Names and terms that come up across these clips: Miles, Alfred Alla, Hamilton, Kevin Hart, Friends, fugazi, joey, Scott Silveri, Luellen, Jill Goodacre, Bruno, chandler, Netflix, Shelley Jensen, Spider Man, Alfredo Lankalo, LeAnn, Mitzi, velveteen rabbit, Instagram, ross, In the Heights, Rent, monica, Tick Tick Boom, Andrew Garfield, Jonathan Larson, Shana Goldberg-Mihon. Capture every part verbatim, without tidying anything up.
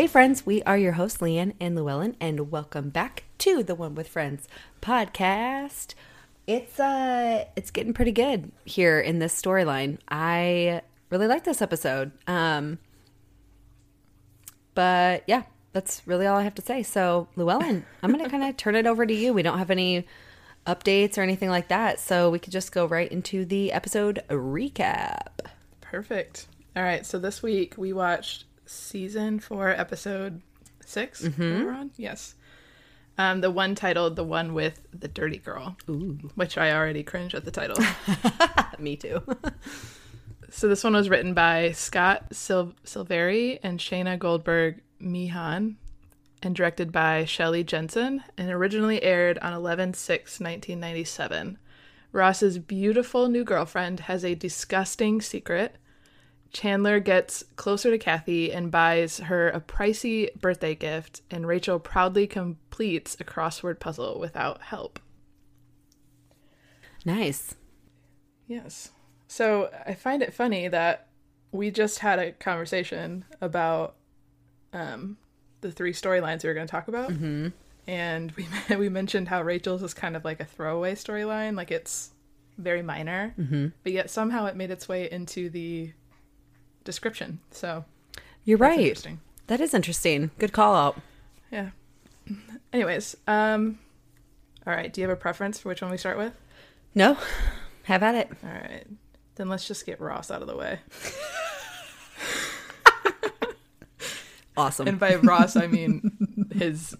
Hey friends, we are your hosts LeAnn and Luellen, and welcome back to the One with Friends podcast. It's uh, it's getting pretty good here in this storyline. I really like this episode, um, but yeah, that's really all I have to say. So Luellen, I'm going to kind of turn it over to you. We don't have any updates or anything like that, so we could just go right into the episode recap. Perfect. All right, so this week we watched season four, episode six. Mm-hmm. We're on? Yes. Um, the one titled The One with the Dirty Girl. Ooh. Which I already cringe at the title. Me too. So this one was written by Scott Sil- Silveri and Shana Goldberg-Mihon and directed by Shelley Jensen, and originally aired on eleven six nineteen ninety-seven. Ross's beautiful new girlfriend has a disgusting secret. Chandler gets closer to Kathy and buys her a pricey birthday gift, and Rachel proudly completes a crossword puzzle without help. Nice. Yes. So I find it funny that we just had a conversation about um, the three storylines we were going to talk about. Mm-hmm. And we we mentioned how Rachel's is kind of like a throwaway storyline. Like, it's very minor. Mm-hmm. But yet somehow it made its way into the description. So you're right. That is interesting. Good call out. Yeah. Anyways, um all right, do you have a preference for which one we start with? No. Have at it. All right. Then let's just get Ross out of the way. Awesome. And by Ross I mean his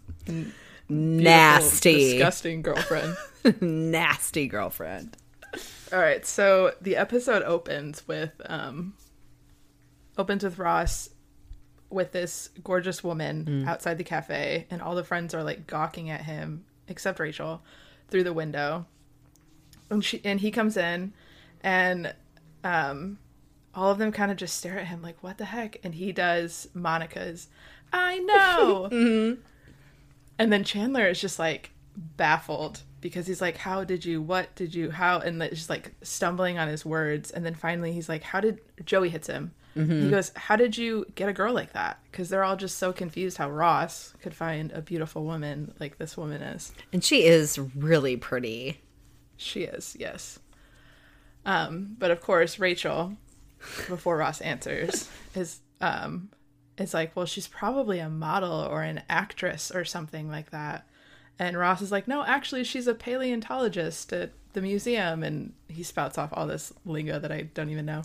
nasty, disgusting girlfriend. Nasty girlfriend. All right, so the episode opens with um opens with Ross with this gorgeous woman mm. outside the cafe, and all the friends are like gawking at him except Rachel through the window, and she and he comes in, and um all of them kind of just stare at him like, what the heck? And he does Monica's I know. Mm-hmm. And then Chandler is just like baffled because he's like, how did you, what did you, how, and it's just like stumbling on his words. And then finally he's like, how did Joey hits him? Mm-hmm. He goes, how did you get a girl like that? Because they're all just so confused how Ross could find a beautiful woman like this woman is. And she is really pretty. She is, yes. Um, but of course, Rachel, before Ross answers, is um, is like, well, she's probably a model or an actress or something like that. And Ross is like, no, actually, she's a paleontologist at the museum. And he spouts off all this lingo that I don't even know.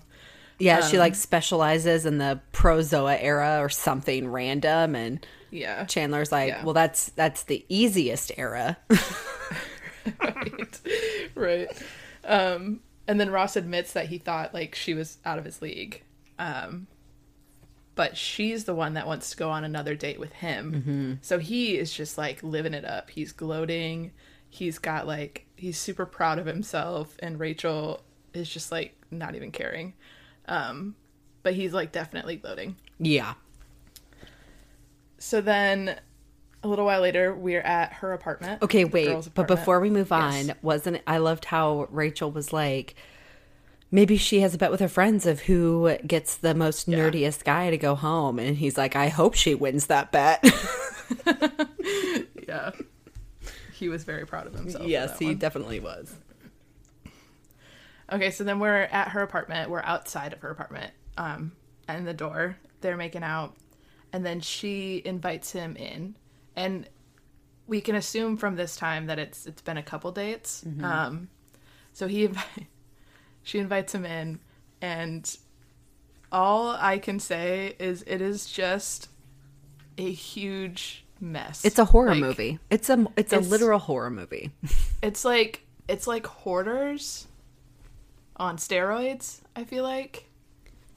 Yeah, um, she like specializes in the Prozoa era or something random, and yeah, Chandler's like, yeah. well, that's that's the easiest era. Right, right. Um, and then Ross admits that he thought like she was out of his league, um, but she's the one that wants to go on another date with him. Mm-hmm. So he is just like living it up. He's gloating. He's got like he's super proud of himself, and Rachel is just like not even caring. Um, but he's like definitely gloating. Yeah. So then a little while later, we're at her apartment. Okay, wait. Apartment. But before we move on, yes. wasn't I loved how Rachel was like, maybe she has a bet with her friends of who gets the most yeah. nerdiest guy to go home. And he's like, I hope she wins that bet. Yeah. He was very proud of himself. Yes, he one. definitely was. Okay, so then we're at her apartment. We're outside of her apartment, um, and the door. They're making out, and then she invites him in, and we can assume from this time that it's it's been a couple dates. Mm-hmm. Um, so he, invi- she invites him in, and all I can say is it is just a huge mess. It's a horror like, movie. It's a it's, it's a literal horror movie. It's like it's like Hoarders on steroids, I feel like.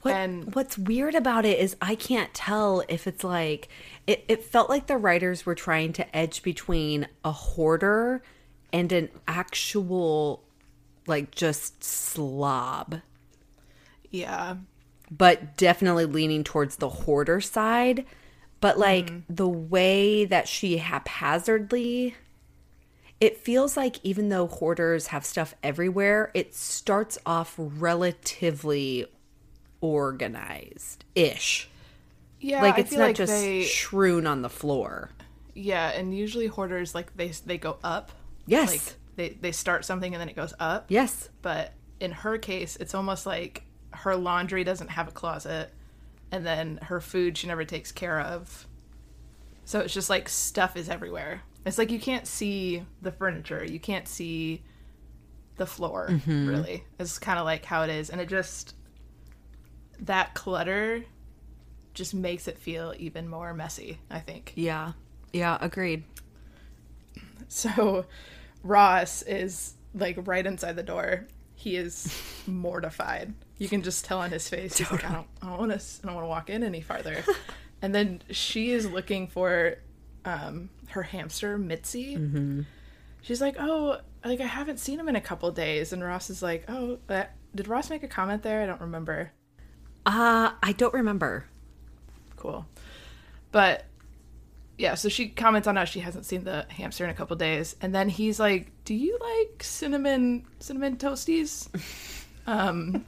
What, and what's weird about it is I can't tell if it's like it, it felt like the writers were trying to edge between a hoarder and an actual like just slob. Yeah. But definitely leaning towards the hoarder side. But like mm. the way that she haphazardly, it feels like even though hoarders have stuff everywhere, it starts off relatively organized-ish. Yeah, like it's I feel not like just they... strewn on the floor. Yeah, and usually hoarders, like they they go up. Yes, like they they start something and then it goes up. Yes, but in her case, it's almost like her laundry doesn't have a closet, and then her food she never takes care of. So it's just like stuff is everywhere. It's like you can't see the furniture, you can't see the floor. Mm-hmm. Really, it's kind of like how it is, and it just that clutter just makes it feel even more messy, I think. Yeah. Yeah, agreed. So Ross is like right inside the door. He is mortified. You can just tell on his face. He's like, I don't, I don't want to, I don't want to walk in any farther. And then she is looking for um, her hamster Mitzi. Mm-hmm. She's like, oh, like I haven't seen him in a couple days. And Ross is like, oh, that, did Ross make a comment there? I don't remember. Uh, I don't remember. Cool. But yeah, so she comments on how she hasn't seen the hamster in a couple days, and then he's like, "Do you like cinnamon cinnamon toasties?" Um,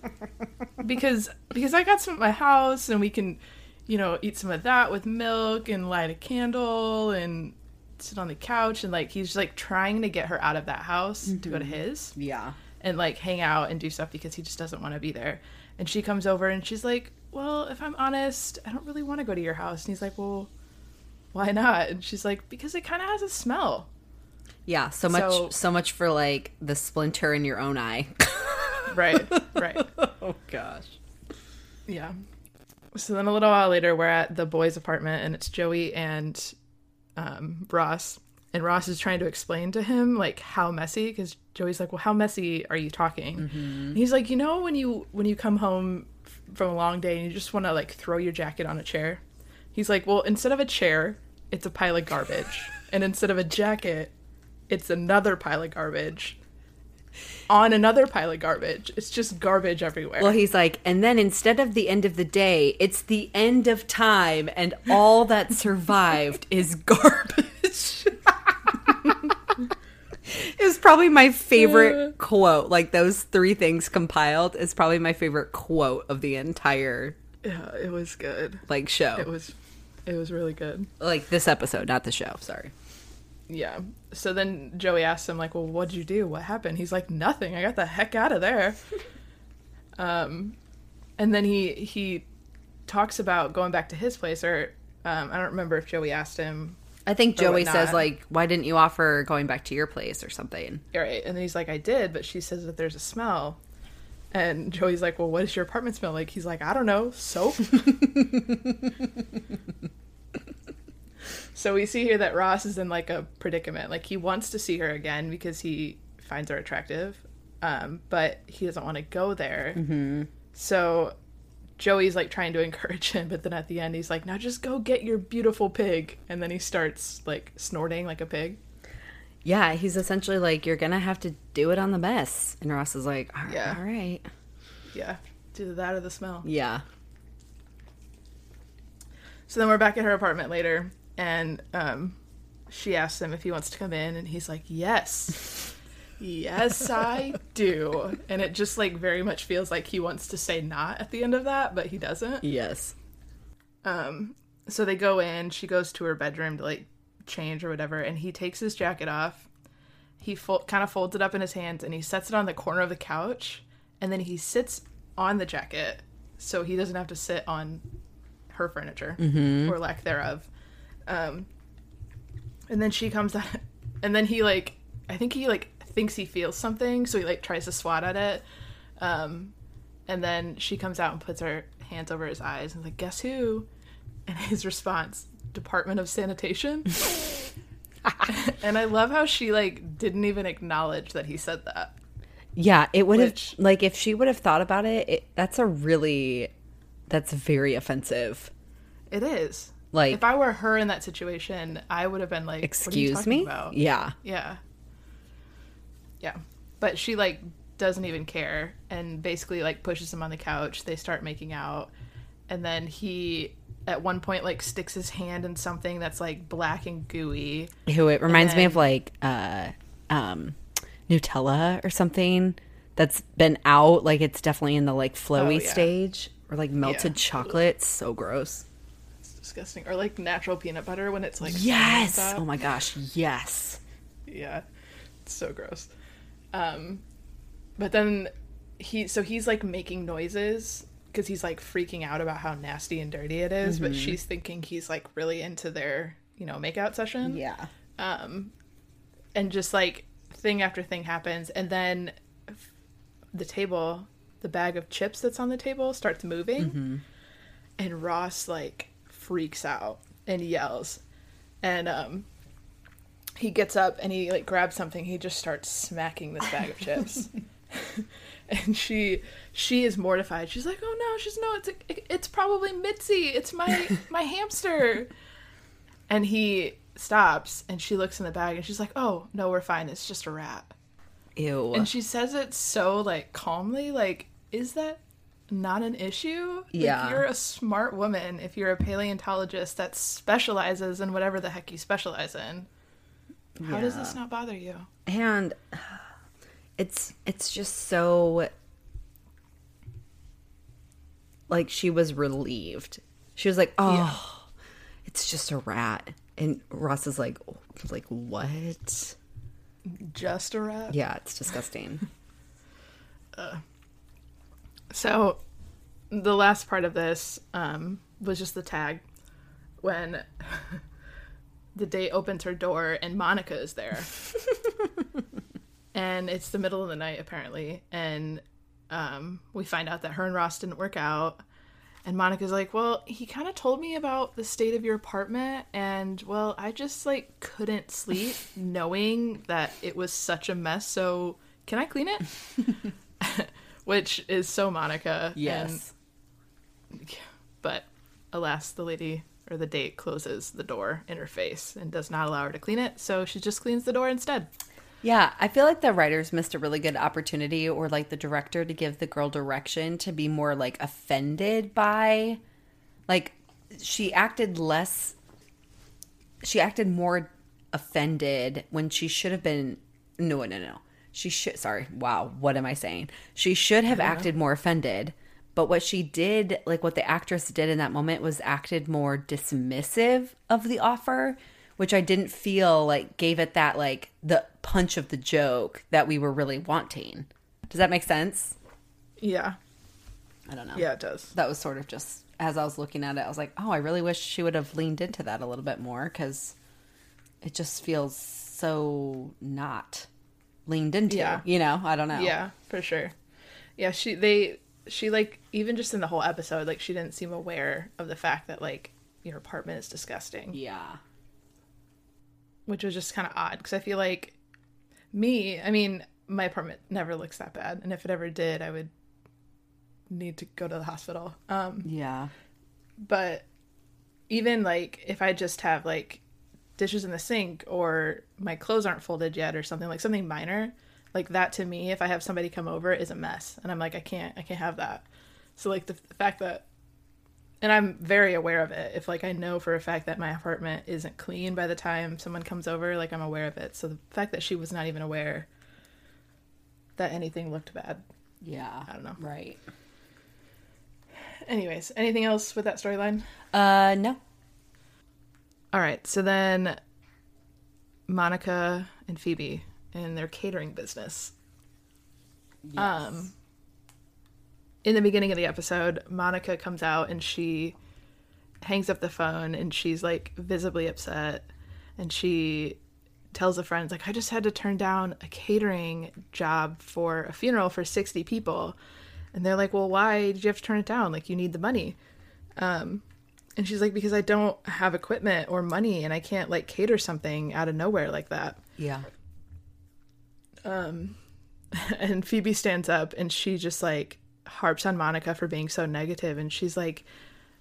because because I got some at my house, and we can, you know, eat some of that with milk and light a candle and sit on the couch, and like he's like trying to get her out of that house mm-hmm. to go to his, yeah, and like hang out and do stuff because he just doesn't want to be there. And she comes over and she's like, "Well, if I'm honest, I don't really want to go to your house." And he's like, "Well, why not?" And she's like, because it kind of has a smell. Yeah, so much so, so much for like the splinter in your own eye. Right, right. Oh gosh. Yeah. So then a little while later, we're at the boys' apartment, and it's Joey and um, Ross. And Ross is trying to explain to him like how messy, because Joey's like, well, how messy are you talking? Mm-hmm. And he's like, you know, when you when you come home from a long day and you just want to like throw your jacket on a chair. He's like, well, instead of a chair, it's a pile of garbage. And instead of a jacket, it's another pile of garbage on another pile of garbage. It's just garbage everywhere. Well, he's like, and then instead of the end of the day, it's the end of time. And all that survived is garbage. It was probably my favorite quote. Like those three things compiled is probably my favorite quote of the entire Yeah, it was good. Like show. It was it was really good. Like this episode, not the show, sorry. Yeah. So then Joey asks him, like, well, what'd you do? What happened? He's like, nothing. I got the heck out of there. um and then he he talks about going back to his place, or um I don't remember if Joey asked him. I think Joey says, like, why didn't you offer going back to your place or something? Right. And then he's like, I did, but she says that there's a smell. And Joey's like, well, what does your apartment smell like? He's like, I don't know, soap. So we see here that Ross is in, like, a predicament. Like, he wants to see her again because he finds her attractive, um, but he doesn't want to go there. Mm-hmm. So Joey's, like, trying to encourage him, but then at the end he's like, now just go get your beautiful pig. And then he starts, like, snorting like a pig. Yeah, he's essentially like, you're going to have to do it on the mess. And Ross is like, all right. Yeah. All right. Yeah, do that or the smell. Yeah. So then we're back at her apartment later, and um, she asks him if he wants to come in, and he's like, yes. Yes, I do. And it just, like, very much feels like he wants to say not at the end of that, but he doesn't. Yes. Um. So they go in. She goes to her bedroom to, like, change or whatever, and he takes his jacket off. He fo- kind of folds it up in his hands, and he sets it on the corner of the couch, and then he sits on the jacket so he doesn't have to sit on her furniture, mm-hmm. or lack thereof. Um, and then she comes out, and then he, like, I think he, like, thinks he feels something, so he, like, tries to swat at it. Um, and then she comes out and puts her hands over his eyes and is like, guess who? And his response, Department of Sanitation. And I love how she, like, didn't even acknowledge that he said that. Yeah, it would have, like, if she would have thought about it, it that's a really that's very offensive. It is. Like, if I were her in that situation, I would have been like, excuse what are you me about? Yeah, yeah, yeah. But she, like, doesn't even care, and basically, like, pushes him on the couch. They start making out, and then he at one point, like, sticks his hand in something that's, like, black and gooey. Ew, it reminds then, me of, like, uh, um, Nutella or something that's been out. Like, it's definitely in the, like, flowy oh, yeah. stage. Or, like, melted yeah. chocolate. So gross. disgusting. Or like natural peanut butter when it's like yes, like oh my gosh, yes, yeah, it's so gross. Um, but then he so he's like making noises because he's like freaking out about how nasty and dirty it is, mm-hmm. but she's thinking he's like really into their, you know, makeout session. Yeah. Um, and just like thing after thing happens, and then the table, the bag of chips that's on the table starts moving, mm-hmm. and Ross like freaks out and yells, and um, he gets up and he like grabs something. He just starts smacking this bag of chips, and she she is mortified. She's like, "Oh no!" She's no, it's a, it's probably Mitzi. It's my my hamster. And he stops, and she looks in the bag, and she's like, "Oh no, we're fine. It's just a rat." Ew. And she says it so like calmly, like, is that not an issue? Yeah. Like, you're a smart woman if you're a paleontologist that specializes in whatever the heck you specialize in. How yeah. does this not bother you? And it's it's just so like she was relieved. She was like, "Oh, yeah. it's just a rat." And Ross is like, oh, like what? Just a rat? Yeah, it's disgusting. uh, so the last part of this um, was just the tag when the day opens her door and Monica is there. And it's the middle of the night, apparently. And um, we find out that her and Ross didn't work out. And Monica's like, well, he kind of told me about the state of your apartment, and, well, I just, like, couldn't sleep knowing that it was such a mess, so can I clean it? Which is so Monica. Yes. And, but, alas, the lady, or the date, closes the door in her face and does not allow her to clean it, so she just cleans the door instead. Yeah, I feel like the writers missed a really good opportunity, or like the director, to give the girl direction to be more like offended by, like she acted less, she acted more offended when she should have been, no, no, no, she should, sorry, wow, what am I saying? She should have acted know. more offended, but what she did, like what the actress did in that moment was acted more dismissive of the offer, which I didn't feel like gave it that, like, the punch of the joke that we were really wanting. Does that make sense? Yeah. I don't know. Yeah, it does. That was sort of just, as I was looking at it, I was like, oh, I really wish she would have leaned into that a little bit more, because it just feels so not leaned into, yeah. you know? I don't know. Yeah, for sure. Yeah, she, they, she, like, even just in the whole episode, like, she didn't seem aware of the fact that, like, your apartment is disgusting. Yeah. Which was just kind of odd, because I feel like me, I mean, my apartment never looks that bad. And if it ever did, I would need to go to the hospital. Um, yeah. But even, like, if I just have, like, dishes in the sink or my clothes aren't folded yet or something, like, something minor, like, that to me, if I have somebody come over, is a mess. And I'm like, I can't, I can't have that. So, like, the, the fact that, and I'm very aware of it. If, like, I know for a fact that my apartment isn't clean by the time someone comes over, like, I'm aware of it. So the fact that she was not even aware that anything looked bad. Yeah. I don't know. Right. Anyways, anything else with that storyline? Uh, no. All right. So then Monica and Phoebe and their catering business. Yes. Um, in the beginning of the episode, Monica comes out and she hangs up the phone and she's, like, visibly upset. And she tells a friend, like, I just had to turn down a catering job for a funeral for sixty people. And they're like, well, why did you have to turn it down? Like, you need the money. Um, and she's like, because I don't have equipment or money and I can't, like, cater something out of nowhere like that. Yeah. Um, and Phoebe stands up and she just, like, harps on Monica for being so negative, and she's like,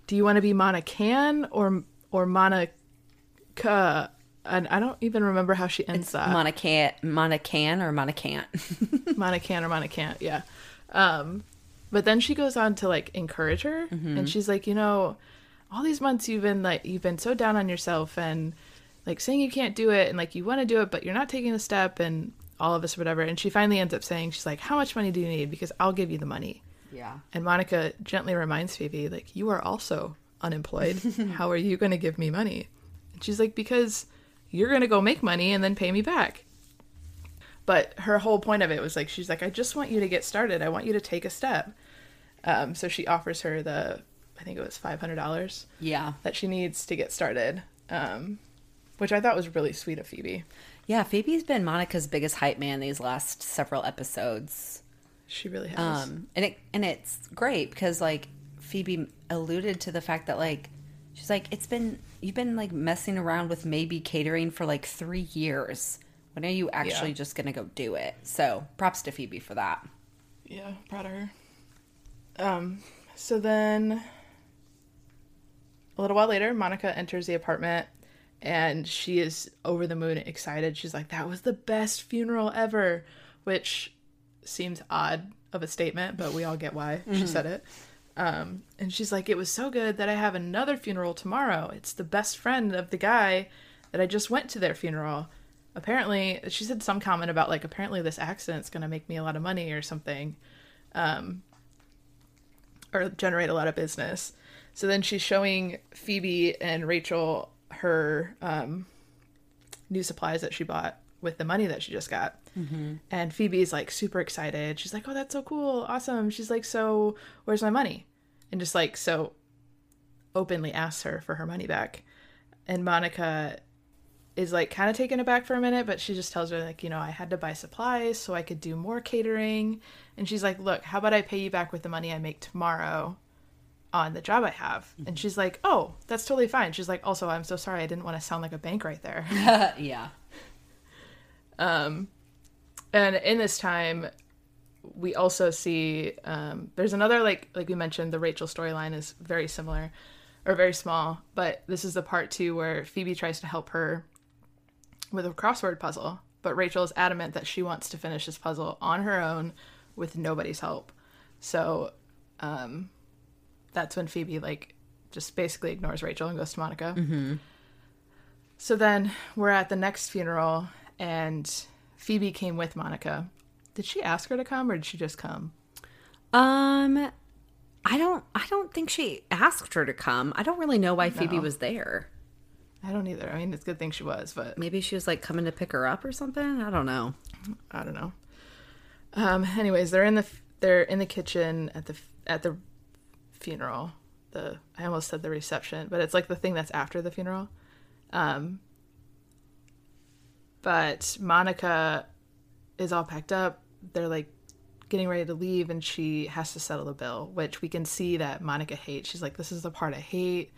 do you want to be Monacan or or Monica? And I don't even remember how she ends it's that. Monacan, Monacan or Monacant. Monacan or Monacant, yeah. Um, but then she goes on to, like, encourage her, mm-hmm. and she's like, you know, all these months you've been, like, you've been so down on yourself and, like, saying you can't do it and, like, you want to do it but you're not taking the step and all of this whatever. And she finally ends up saying, she's like, how much money do you need? Because I'll give you the money. Yeah. And Monica gently reminds Phoebe, like, you are also unemployed. How are you going to give me money? And she's like, because you're going to go make money and then pay me back. But her whole point of it was like, she's like, I just want you to get started. I want you to take a step. Um, so she offers her the, I think it was five hundred dollars yeah, that she needs to get started, um, which I thought was really sweet of Phoebe. Yeah, Phoebe's been Monica's biggest hype man these last several episodes. She really has. Um, and it and it's great because, like, Phoebe alluded to the fact that, like, she's like, it's been, you've been, like, messing around with maybe catering for, like, three years. When are you actually yeah. just going to go do it? So props to Phoebe for that. Yeah, proud of her. Um, so then a little while later, Monica enters the apartment and she is over the moon excited. She's like, that was the best funeral ever, which seems odd of a statement, but we all get why mm-hmm. she said it. Um, and she's like, it was so good that I have another funeral tomorrow. It's the best friend of the guy that I just went to their funeral. Apparently, she said some comment about, like, apparently this accident's going to make me a lot of money or something. Um, or generate a lot of business. So then she's showing Phoebe and Rachel her um, new supplies that she bought with the money that she just got. Mm-hmm. And Phoebe's, like, super excited. She's like, oh, that's so cool. Awesome. She's like, so where's my money? And just, like, so openly asks her for her money back. And Monica is, like, kind of taken aback for a minute, but she just tells her, like, you know, I had to buy supplies so I could do more catering. And she's like, look, how about I pay you back with the money I make tomorrow on the job I have? Mm-hmm. And she's like, oh, that's totally fine. She's like, also, I'm so sorry. I didn't want to sound like a bank right there. Yeah. Um, and in this time, we also see, um, there's another, like, like we mentioned, the Rachel storyline is very similar or very small, but this is the part two where Phoebe tries to help her with a crossword puzzle, but Rachel is adamant that she wants to finish this puzzle on her own with nobody's help. So, um, that's when Phoebe, like, just basically ignores Rachel and goes to Monica. Mm-hmm. So then we're at the next funeral, and Phoebe came with Monica. Did she ask her to come, or did she just come? Um, I don't, I don't think she asked her to come. I don't really know why no. Phoebe was there. I don't either. I mean, it's a good thing she was, but maybe she was, like, coming to pick her up or something. I don't know. I don't know. Um. Anyways, they're in the they're in the kitchen at the at the funeral. The I almost said the reception, but it's, like, the thing that's after the funeral. Um. But Monica is all packed up. They're, like, getting ready to leave, and she has to settle the bill, which we can see that Monica hates. She's like, "This is the part I hate.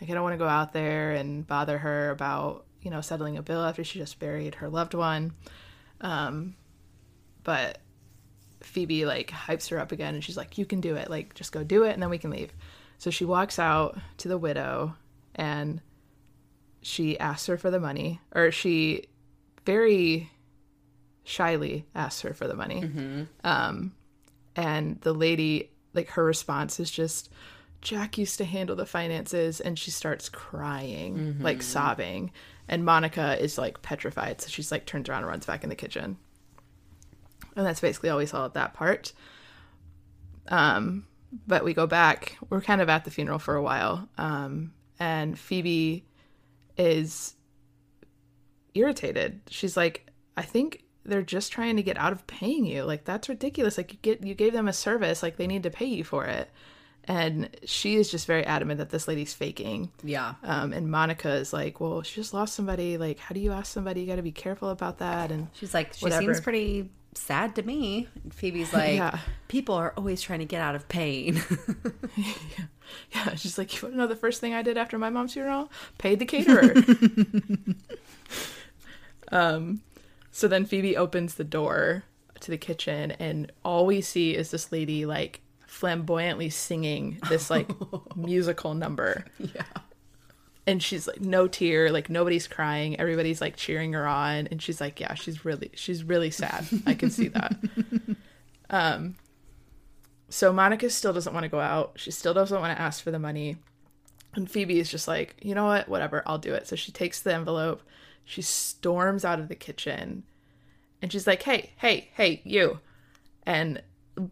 Like, I don't want to go out there and bother her about, you know, settling a bill after she just buried her loved one." Um, but Phoebe, like, hypes her up again, and she's like, you can do it. Like, just go do it, and then we can leave. So she walks out to the widow, and she asks her for the money. Or she very shyly asks her for the money. Mm-hmm. Um, and the lady, like, her response is just, Jack used to handle the finances, and she starts crying, mm-hmm. like, sobbing. And Monica is, like, petrified, so she's, like, turns around and runs back in the kitchen. And that's basically all we saw at that part. Um, but we go back. We're kind of at the funeral for a while. Um, and Phoebe is irritated. She's like, I think they're just trying to get out of paying you. Like, that's ridiculous. Like, you get you gave them a service. Like, they need to pay you for it. And she is just very adamant that this lady's faking. Yeah. Um, and Monica is like, well, she just lost somebody. Like, how do you ask somebody? You got to be careful about that. And she's like, she whatever. seems pretty sad to me. And Phoebe's like, yeah. people are always trying to get out of pain. yeah. yeah. She's like, you want to know the first thing I did after my mom's funeral? Paid the caterer. um. So then Phoebe opens the door to the kitchen, and all we see is this lady, like, flamboyantly singing this, like, musical number. Yeah. And she's like, no tear, like, nobody's crying, everybody's, like, cheering her on, and she's like, yeah, she's really she's really sad. I can see that. Um so Monica still doesn't want to go out. She still doesn't want to ask for the money. And Phoebe is just like, you know what, whatever, I'll do it. So she takes the envelope, she storms out of the kitchen, and she's like, hey, hey, hey, you. And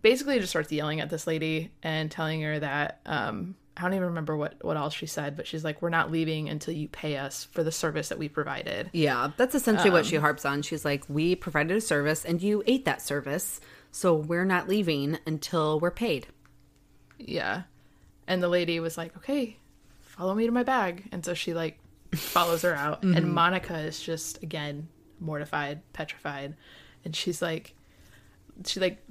basically just starts yelling at this lady and telling her that um I don't even remember what, what else she said, but she's like, we're not leaving until you pay us for the service that we provided. Yeah, that's essentially um, what she harps on. She's like, we provided a service and you ate that service, so we're not leaving until we're paid. Yeah. And the lady was like, okay, follow me to my bag. And so she like follows her out. Mm-hmm. And Monica is just, again, mortified, petrified. And she's like, she like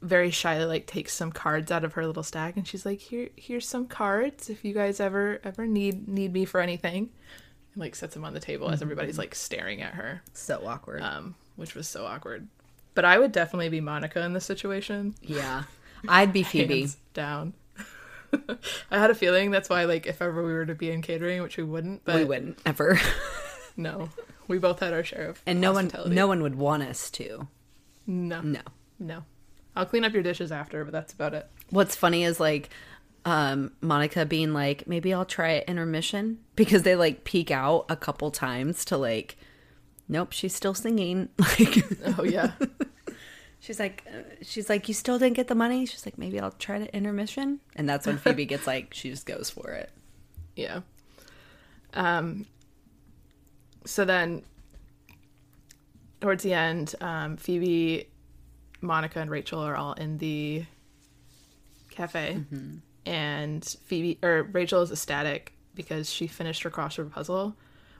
very shyly like takes some cards out of her little stack, and she's like, here here's some cards if you guys ever ever need need me for anything, and like sets them on the table. Mm-hmm. As everybody's like staring at her. So awkward. Um which was so awkward. But I would definitely be Monica in this situation. Yeah, I'd be Phoebe. Hands down. I had a feeling that's why, like, if ever we were to be in catering, which we wouldn't, but we wouldn't ever. No, we both had our share of and no one no one would want us to. No no no I'll clean up your dishes after, but that's about it. What's funny is, like, um, Monica being like, maybe I'll try it intermission, because they, like, peek out a couple times to, like, nope, she's still singing. Like, oh, yeah. She's like, uh, she's like, you still didn't get the money? She's like, maybe I'll try to intermission. And that's when Phoebe gets, like, she just goes for it. Yeah. Um. So then, towards the end, um, Phoebe... Monica and Rachel are all in the cafe. Mm-hmm. And Phoebe or Rachel is ecstatic because she finished her crossword puzzle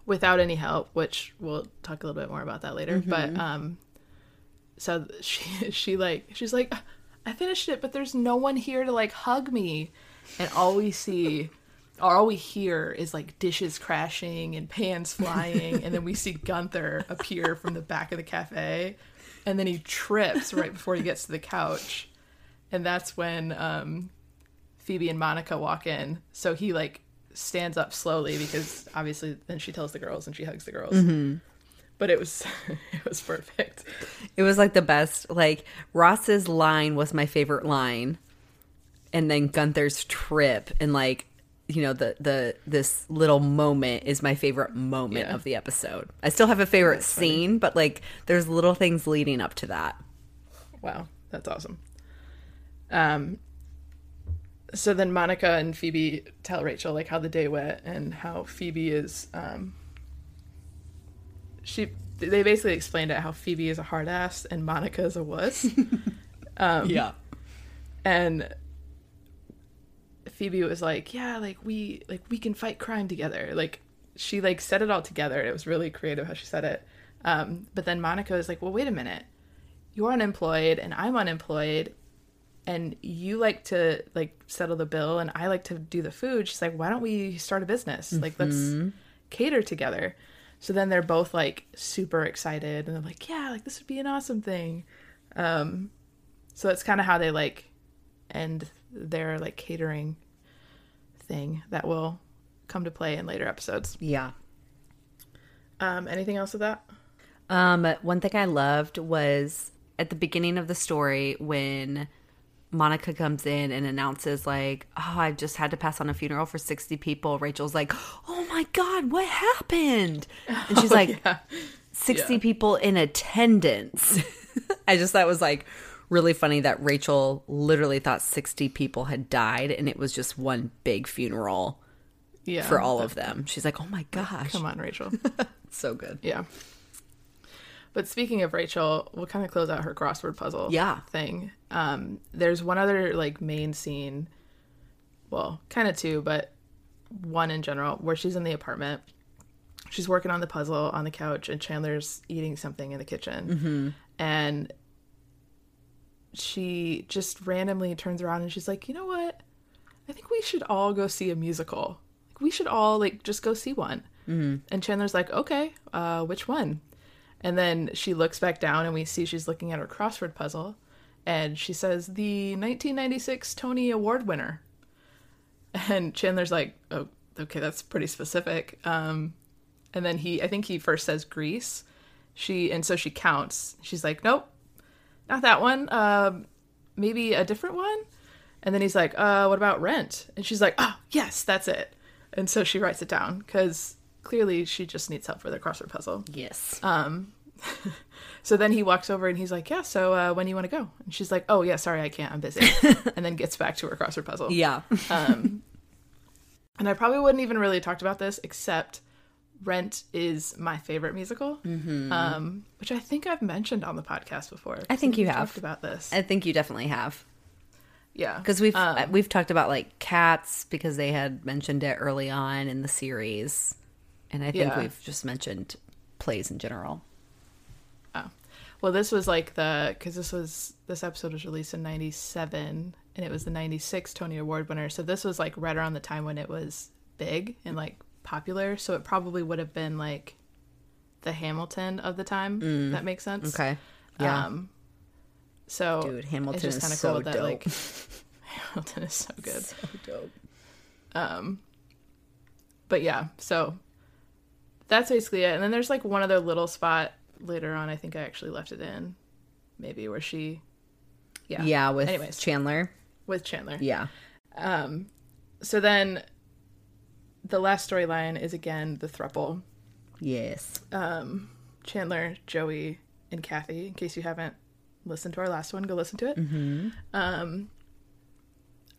without any help, which we'll talk a little bit more about that later. Mm-hmm. But um, so she she like she's like, I finished it, but there's no one here to like hug me, and all we see. Or all we hear is, like, dishes crashing and pans flying, and then we see Gunther appear from the back of the cafe, and then he trips right before he gets to the couch, and that's when um, Phoebe and Monica walk in. So he, like, stands up slowly because, obviously, then she tells the girls and she hugs the girls. Mm-hmm. But it was it was perfect. It was, like, the best. Like, Ross's line was my favorite line, and then Gunther's trip and, like, you know, the the this little moment is my favorite moment yeah. of the episode. I still have a favorite that's scene, funny. But like there's little things leading up to that. Wow, that's awesome. Um. So then Monica and Phoebe tell Rachel like how the day went and how Phoebe is. Um, she they basically explained it how Phoebe is a hard ass and Monica is a wuss. um, yeah, and. Phoebe was like, yeah, like we like we can fight crime together. Like she like said it all together. It was really creative how she said it. Um, but then Monica was like, well, wait a minute. You're unemployed and I'm unemployed and you like to like settle the bill and I like to do the food. She's like, why don't we start a business? Like mm-hmm. let's cater together. So then they're both like super excited and they're like, yeah, like this would be an awesome thing. Um, so that's kind of how they like end their like catering thing that will come to play in later episodes. Yeah. Um, anything else with that? Um, one thing I loved was at the beginning of the story when Monica comes in and announces like, oh, I just had to pass on a funeral for sixty people. Rachel's like, oh my God, what happened? And she's oh, like, yeah. sixty yeah. people in attendance. I just thought it was like really funny that Rachel literally thought sixty people had died and it was just one big funeral yeah, for all of them. She's like, oh my gosh. Come on, Rachel. So good. Yeah. But speaking of Rachel, we'll kind of close out her crossword puzzle yeah. thing. Um, there's one other like main scene, well, kind of two, but one in general, where she's in the apartment. She's working on the puzzle on the couch and Chandler's eating something in the kitchen. Mm-hmm. And she just randomly turns around and she's like, you know what? I think we should all go see a musical. Like, we should all like just go see one. Mm-hmm. And Chandler's like, okay, uh, which one? And then she looks back down and we see she's looking at her crossword puzzle. And she says, the nineteen ninety-six Tony Award winner. And Chandler's like, oh, okay, that's pretty specific. Um, and then he, I think he first says Grease. She, and so she counts. She's like, nope. Not that one, uh, maybe a different one. And then he's like, uh, what about Rent? And she's like, oh, yes, that's it. And so she writes it down because clearly she just needs help for the crossword puzzle. Yes. Um. So then he walks over and he's like, yeah, so uh, when do you want to go? And she's like, oh, yeah, sorry, I can't. I'm busy. And then gets back to her crossword puzzle. Yeah. um. and I probably wouldn't even really talked about this, except Rent is my favorite musical, mm-hmm. um, which I think I've mentioned on the podcast before. I think you have talked about this. I think you definitely have. Yeah, because we've um, we've talked about like Cats because they had mentioned it early on in the series, and I think yeah. we've just mentioned plays in general. Oh, well, this was like the because this was this episode was released in ninety-seven, and it was the ninety-six Tony Award winner. So this was like right around the time when it was big and like popular. So it probably would have been like the Hamilton of the time. Mm. If that makes sense. Okay. Yeah. Um, So dude, Hamilton is kind of so cool that dope. Like Hamilton is so good, so dope. Um, but yeah, so that's basically it. And then there's like one other little spot later on. I think I actually left it in, maybe where she, yeah, yeah, with Anyways, Chandler, with Chandler, yeah. Um, so then the last storyline is again the throuple. Yes. Um, Chandler, Joey, and Kathy. In case you haven't listen to our last one, go listen to it. Mm-hmm. Um,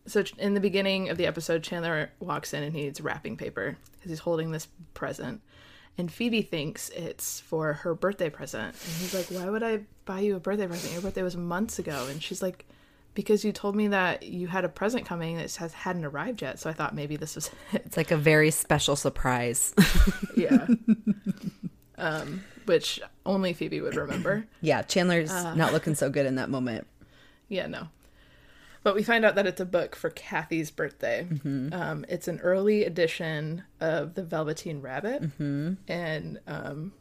so in the beginning of the episode, Chandler walks in and he needs wrapping paper because he's holding this present. And Phoebe thinks it's for her birthday present. And he's like, why would I buy you a birthday present? Your birthday was months ago. And she's like, because you told me that you had a present coming that has hadn't arrived yet. So I thought maybe this was it. It's like a very special surprise. Yeah. Um, which only Phoebe would remember. Yeah, Chandler's uh, not looking so good in that moment. Yeah, no. But we find out that it's a book for Kathy's birthday. Mm-hmm. Um, it's an early edition of The Velveteen Rabbit, mm-hmm. and um,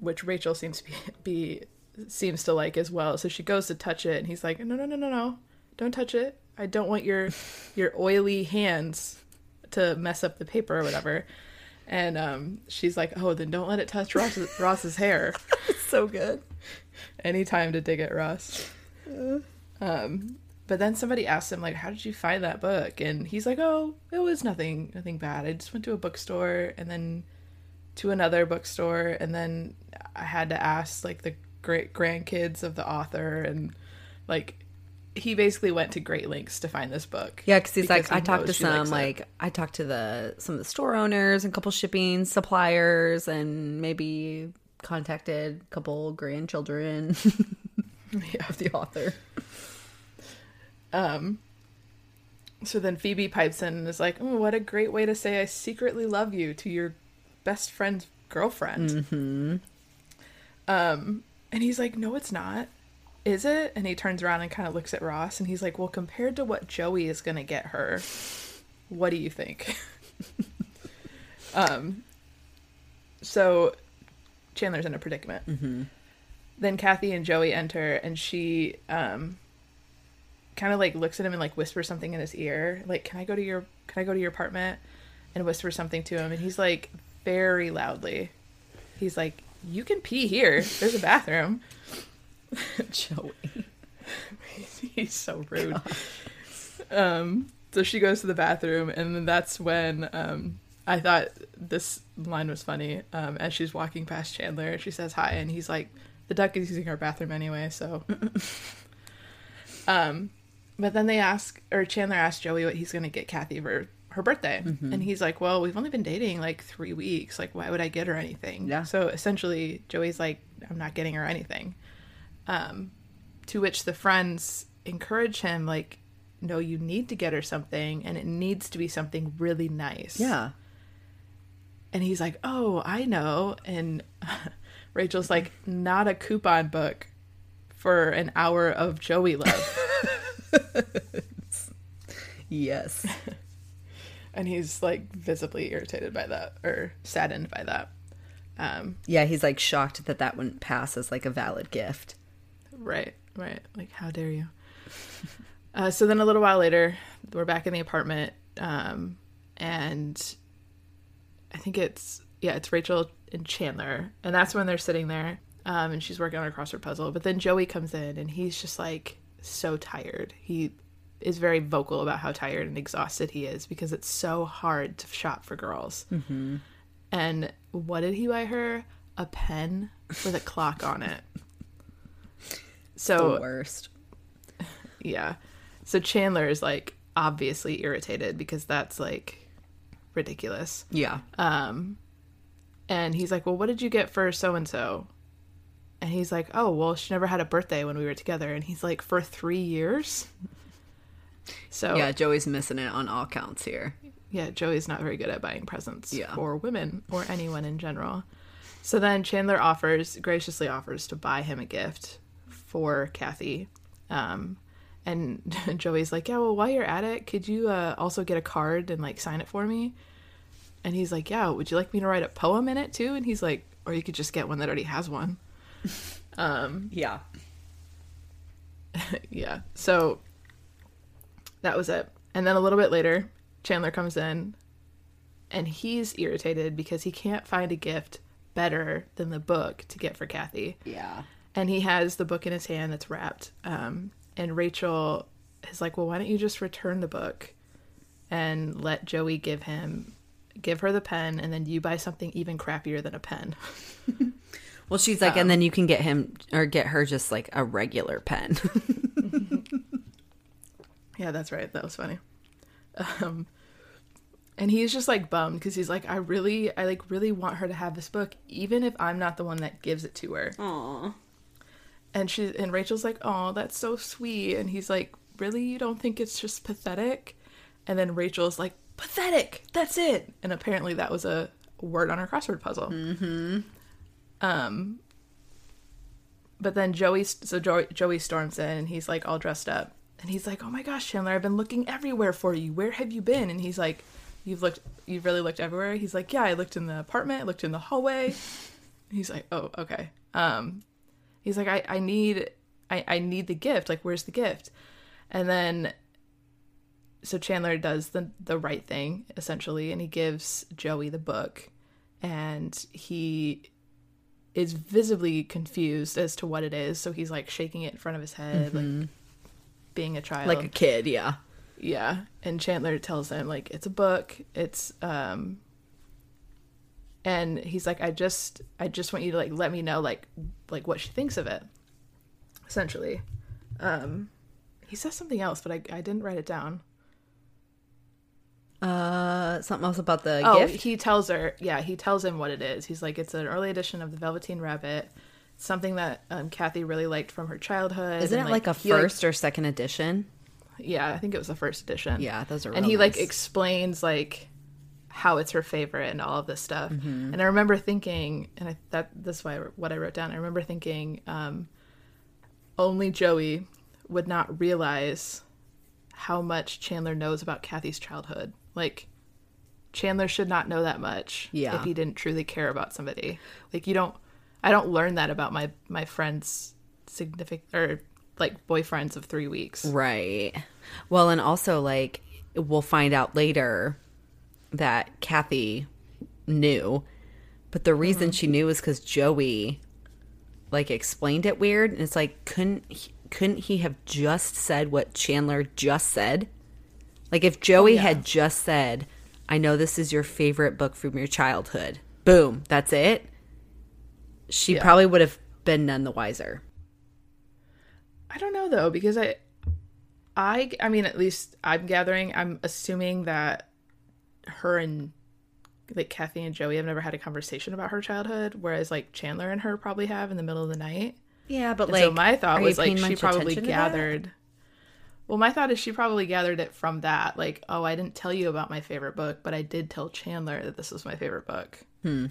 which Rachel seems to be, be seems to like as well. So she goes to touch it, and he's like, "No, no, no, no, no! Don't touch it! I don't want your your oily hands to mess up the paper or whatever." And um, she's like, oh, then don't let it touch Ross, Ross's hair. It's so good. Any time to dig at Ross. Uh, um, but then somebody asked him, like, how did you find that book? And he's like, oh, it was nothing nothing bad. I just went to a bookstore and then to another bookstore. And then I had to ask, like, the great-grandkids of the author. And, like, he basically went to great lengths to find this book. Yeah, cause he's because he's like, I talked to some, like, it. I talked to the some of the store owners and couple shipping suppliers and maybe contacted a couple grandchildren yeah. of the author. Um. So then Phoebe pipes in and is like, oh, what a great way to say I secretly love you to your best friend's girlfriend. Mm-hmm. Um, and he's like, no, it's not. Is it? And he turns around and kind of looks at Ross and he's like, well, compared to what Joey is going to get her, what do you think? um, so Chandler's in a predicament. Mm-hmm. Then Kathy and Joey enter and she um, kind of like looks at him and like whispers something in his ear. Like, can I go to your, can I go to your apartment? And whispers something to him. And he's like, very loudly, he's like, you can pee here. There's a bathroom. Joey. He's so rude. God. Um, so she goes to the bathroom, and then that's when um, I thought this line was funny. Um, as she's walking past Chandler, she says hi, and he's like, the duck is using our bathroom anyway, so. um, but then they ask, or Chandler asks Joey what he's going to get Kathy for her birthday. Mm-hmm. And he's like, well, we've only been dating like three weeks. Like, why would I get her anything? Yeah. So essentially, Joey's like, I'm not getting her anything. Um, to which the friends encourage him, like, no, you need to get her something, and it needs to be something really nice. Yeah. And he's like, oh, I know. And Rachel's like, not a coupon book for an hour of Joey love. Yes. And he's, like, visibly irritated by that, or saddened by that. Um, yeah, he's, like, shocked that that wouldn't pass as, like, a valid gift. Right, right. Like, how dare you? uh, so then a little while later, we're back in the apartment, um, and I think it's, yeah, it's Rachel and Chandler, and that's when they're sitting there, um, and she's working on her crossword puzzle, but then Joey comes in, and he's just, like, so tired. He is very vocal about how tired and exhausted he is, because it's so hard to shop for girls. Mm-hmm. And what did he buy her? A pen with a clock on it. So the worst. Yeah. So Chandler is like obviously irritated because that's like ridiculous. Yeah. Um, and he's like, well, what did you get for so-and-so? And he's like, oh, well, she never had a birthday when we were together. And he's like, for three years? So yeah, Joey's missing it on all counts here. Yeah, Joey's not very good at buying presents yeah. for women or anyone in general. So then Chandler offers, graciously offers to buy him a gift for Kathy. Um, and Joey's like, yeah, well, while you're at it, could you uh, also get a card and, like, sign it for me? And he's like, yeah, would you like me to write a poem in it, too? And he's like, or you could just get one that already has one. Um, yeah. Yeah. So that was it. And then a little bit later, Chandler comes in and he's irritated because he can't find a gift better than the book to get for Kathy. Yeah. And he has the book in his hand that's wrapped. Um, and Rachel is like, well, why don't you just return the book and let Joey give him, give her the pen, and then you buy something even crappier than a pen. Well, she's like, um, and then you can get him or get her just like a regular pen. Yeah, that's right. That was funny. Um, and he's just like bummed because he's like, I really, I like really want her to have this book, even if I'm not the one that gives it to her. Aww. And she and Rachel's like, oh, that's so sweet. And he's like, really? You don't think it's just pathetic? And then Rachel's like, pathetic. That's it. And apparently that was a word on her crossword puzzle. Mm-hmm. Um, but then Joey, so Joey, Joey storms in and he's like all dressed up and he's like, oh my gosh, Chandler, I've been looking everywhere for you. Where have you been? And he's like, you've looked, you've really looked everywhere. He's like, yeah, I looked in the apartment, I looked in the hallway. He's like, oh, okay. Um, he's like, I, I need, I, I need the gift. Like, where's the gift? And then, so Chandler does the, the right thing essentially. And he gives Joey the book and he is visibly confused as to what it is. So he's, like, shaking it in front of his head, mm-hmm. like, being a child. Like a kid, yeah. Yeah. And Chandler tells him, like, it's a book. It's, um... And he's like, I just, I just want you to, like, let me know, like, like what she thinks of it. Essentially. Um, he says something else, but I, I didn't write it down. Uh, something else about the oh, gift? Oh, he tells her, yeah, he tells him what it is. He's like, it's an early edition of the Velveteen Rabbit, something that um, Kathy really liked from her childhood. Isn't and, it like, like a first like, or second edition? Yeah, I think it was the first edition. Yeah, those are real And he nice. like explains like how it's her favorite and all of this stuff. Mm-hmm. And I remember thinking, and I, that that's why I, what I wrote down, I remember thinking um, only Joey would not realize how much Chandler knows about Kathy's childhood. Like, Chandler should not know that much yeah. if he didn't truly care about somebody. Like, you don't, I don't learn that about my, my friend's significant, or, like, boyfriends of three weeks. Right. Well, and also, like, we'll find out later that Kathy knew, but the reason mm-hmm. she knew is because Joey, like, explained it weird, and it's like, couldn't he, couldn't he have just said what Chandler just said? Like, if Joey oh, yeah. had just said, I know this is your favorite book from your childhood, boom, that's it, she yeah. probably would have been none the wiser. I don't know, though, because I, I, I mean, at least I'm gathering, I'm assuming that her and, like, Kathy and Joey have never had a conversation about her childhood, whereas, like, Chandler and her probably have in the middle of the night. Yeah, but, and like, so my thought was, like, she probably gathered... Well, my thought is she probably gathered it from that. Like, oh, I didn't tell you about my favorite book, but I did tell Chandler that this was my favorite book. Hmm.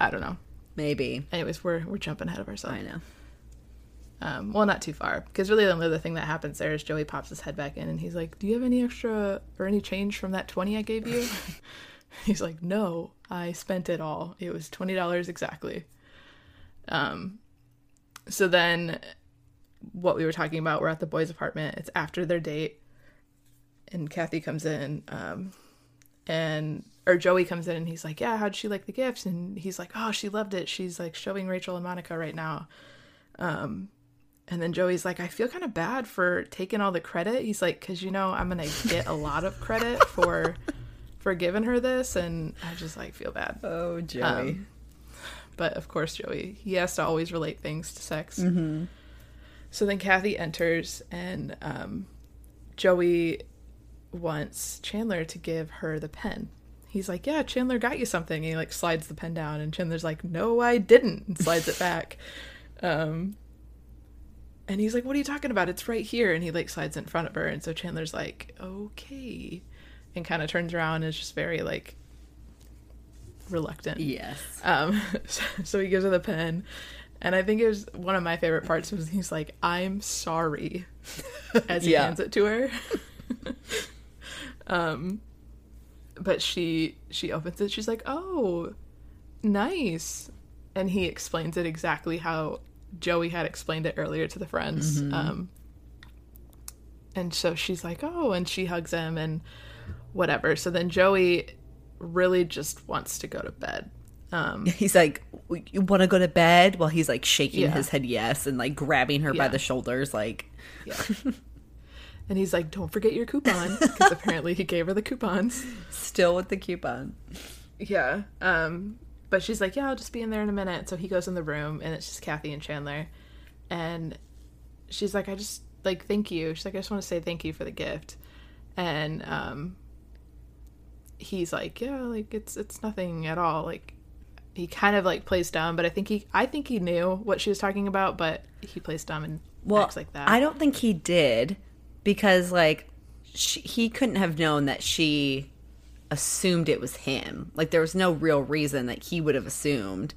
I don't know. Maybe. Anyways, we're we're jumping ahead of ourselves. I know. Um, well, not too far. Because really the only other thing that happens there is Joey pops his head back in and he's like, do you have any extra or any change from that twenty I gave you? He's like, no, I spent it all. It was twenty dollars exactly. Um. So then... what we were talking about, we're at the boys' apartment. It's after their date, and Kathy comes in, um, and or Joey comes in, and he's like, "Yeah, how'd she like the gift?" And he's like, "Oh, she loved it. She's like showing Rachel and Monica right now." Um, and then Joey's like, "I feel kind of bad for taking all the credit." He's like, "Cause you know I'm gonna get a lot of credit for for giving her this," and I just like feel bad. Oh, Joey. Um, but of course, Joey, he has to always relate things to sex. Mm-hmm. So then Kathy enters, and um, Joey wants Chandler to give her the pen. he's like, yeah, Chandler got you something. And he like slides the pen down and Chandler's like, no, I didn't, and slides it back. Um, and he's like, what are you talking about? It's right here. And he like slides in front of her. And so Chandler's like, okay. And kind of turns around and is just very like reluctant. Yes. Um, so, so he gives her the pen. And I think it was one of my favorite parts was he's like, I'm sorry, as he yeah. hands it to her. um, but she she opens it. She's like, oh, nice. And he explains it exactly how Joey had explained it earlier to the friends. Mm-hmm. Um, and so she's like, oh, and she hugs him and whatever. So then Joey really just wants to go to bed. Um, he's like, you want to go to bed? While well, he's like shaking yeah. his head yes and like grabbing her yeah. by the shoulders like yeah. And he's like, don't forget your coupon, because apparently he gave her the coupons, still with the coupon. Yeah. Um, but she's like, yeah, I'll just be in there in a minute. So he goes in the room and it's just Kathy and Chandler, and she's like, I just like thank you she's like I just want to say thank you for the gift. And um, he's like, yeah, like it's it's nothing at all. Like he kind of like plays dumb, but I think he, I think he knew what she was talking about, but he plays dumb and well, acts like that. I don't think he did, because like she, he couldn't have known that she assumed it was him. Like there was no real reason that he would have assumed.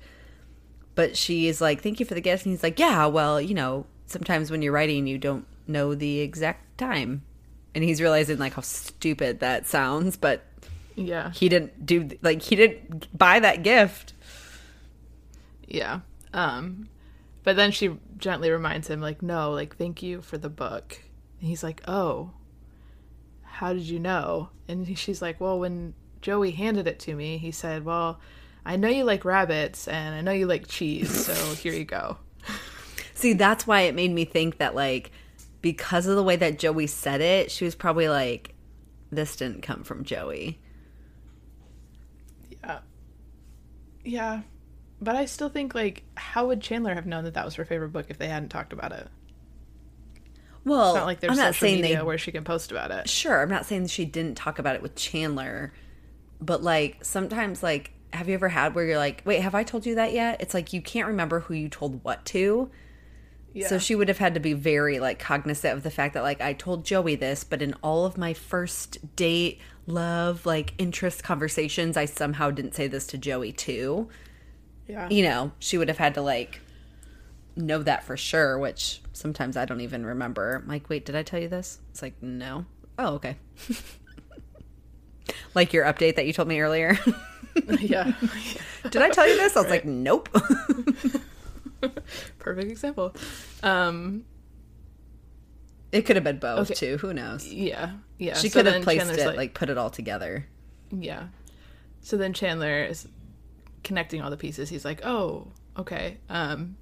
But she's like, "Thank you for the gift," and he's like, "Yeah, well, you know, sometimes when you're writing, you don't know the exact time," and he's realizing like how stupid that sounds, but yeah, he didn't do like he didn't buy that gift. Yeah. Um, but then she gently reminds him, like, no, like, thank you for the book. And he's like, oh, how did you know? And she's like, well, when Joey handed it to me, he said, well, I know you like rabbits and I know you like cheese, so here you go. See, that's why it made me think that, like, because of the way that Joey said it, she was probably like, this didn't come from Joey. Yeah. Yeah. But I still think, like, how would Chandler have known that that was her favorite book if they hadn't talked about it? Well, it's not like there's social media they, where she can post about it. Sure, I'm not saying she didn't talk about it with Chandler, but, like, sometimes, like, have you ever had where you're like, wait, have I told you that yet? It's like you can't remember who you told what to. Yeah. So she would have had to be very, like, cognizant of the fact that, like, I told Joey this, but in all of my first date, love, like, interest conversations, I somehow didn't say this to Joey, too. Yeah. You know, she would have had to, like, know that for sure, which sometimes I don't even remember. I'm like, wait, did I tell you this? It's like, no. Oh, okay. Like your update that you told me earlier. Yeah. Did I tell you this? I was right. like, nope. Perfect example. Um, it could have been both, okay. too. Who knows? Yeah. Yeah. She so could have placed Chandler's it, like, like, put it all together. Yeah. So then Chandler is connecting all the pieces. He's like, oh, okay. Um,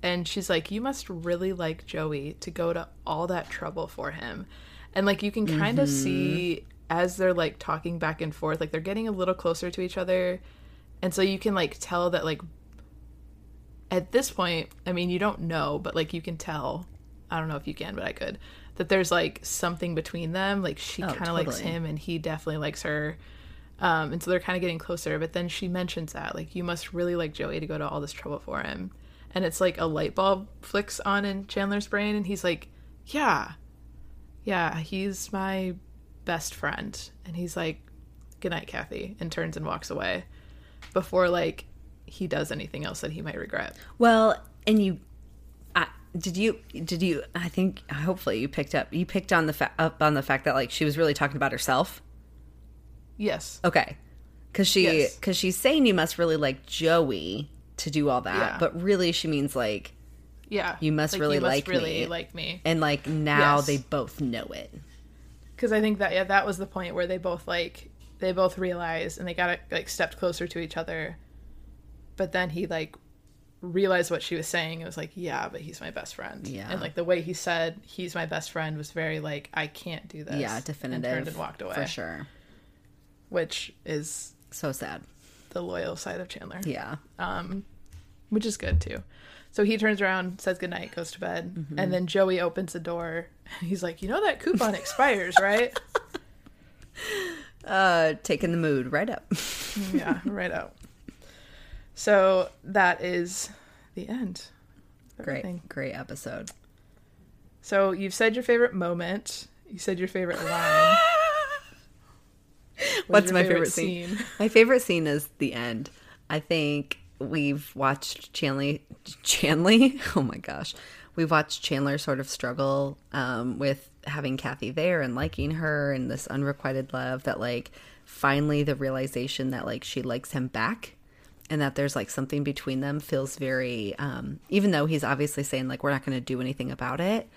and she's like, you must really like Joey to go to all that trouble for him. And like you can kind of mm-hmm. see as they're like talking back and forth, like they're getting a little closer to each other, and so you can like tell that like at this point, I mean, you don't know, but like you can tell, I don't know if you can, but I could, that there's like something between them, like she oh, kind of totally. likes him and he definitely likes her. Um, and so they're kind of getting closer, but then she mentions that, like, you must really like Joey to go to all this trouble for him. And it's like a light bulb flicks on in Chandler's brain, and he's like, yeah, yeah, he's my best friend. And he's like, good night, Kathy, and turns and walks away before, like, he does anything else that he might regret. Well, and you, I, did you, did you, I think, hopefully you picked up, you picked on the fa- up on the fact that, like, she was really talking about herself. Yes. Okay. Because she, yes. 'cause she's saying you must really like Joey to do all that. Yeah. But really she means like, yeah, you must like, really, you must like, really me. like me. And like now yes. they both know it. Because I think that, yeah, that was the point where they both like, they both realized and they got like stepped closer to each other. But then he like realized what she was saying. It was like, yeah, but he's my best friend. Yeah. And like the way he said he's my best friend was very like, I can't do this. Yeah, definitive. And turned and walked away. For sure. Which is so sad. The loyal side of Chandler. Yeah. Um, which is good, too. So he turns around, says goodnight, goes to bed. Mm-hmm. And then Joey opens the door. And he's like, you know that coupon expires, right? Uh, taking the mood right up. Yeah, right up. So that is the end. Great, great episode. So you've said your favorite moment. You said your favorite line. What What's my favorite, favorite scene? scene? My favorite scene is the end. I think we've watched Chandler. Chandler? Oh my gosh. We watched Chandler sort of struggle um, with having Kathy there and liking her and this unrequited love that, like, finally the realization that, like, she likes him back and that there's, like, something between them feels very, um, even though he's obviously saying, like, we're not going to do anything about it.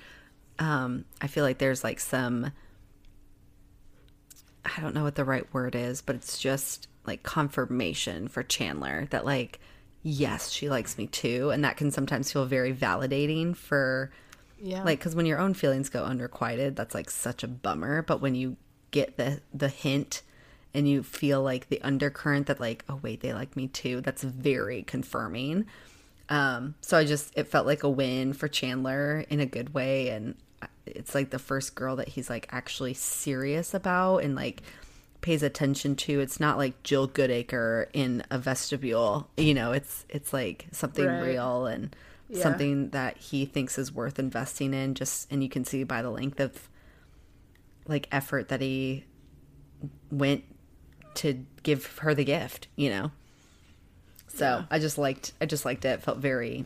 Um, I feel like there's, like, some, I don't know what the right word is, but it's just, like, confirmation for Chandler that, like, yes, she likes me too. And that can sometimes feel very validating for, yeah, like, because when your own feelings go unrequited, that's, like, such a bummer. But when you get the the hint and you feel, like, the undercurrent that, like, oh, wait, they like me too, that's very confirming. Um, so I just, it felt like a win for Chandler in a good way. And it's, like, the first girl that he's, like, actually serious about and, like, pays attention to. It's not like Jill Goodacre in a vestibule, you know, it's it's like something right. real and yeah. something that he thinks is worth investing in, just, and you can see by the length of, like, effort that he went to give her the gift, you know. So yeah. I just liked I just liked it. It felt very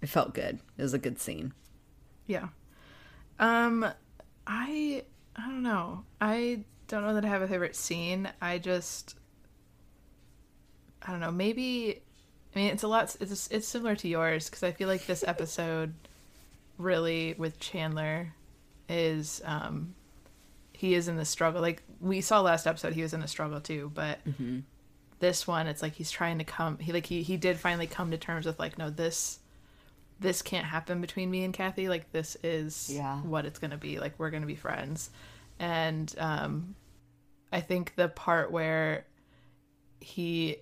it felt good. It was a good scene. Yeah. Um I I don't know. I Don't know that I have a favorite scene. I just, I don't know. Maybe, I mean, it's a lot. It's it's similar to yours because I feel like this episode, really, with Chandler, is um, he is in the struggle. Like we saw last episode, he was in the struggle too. But mm-hmm. this one, it's like he's trying to come. He like he he did finally come to terms with, like, no, this this can't happen between me and Kathy. Like, this is yeah. what it's gonna be. Like, we're gonna be friends. And um, I think the part where he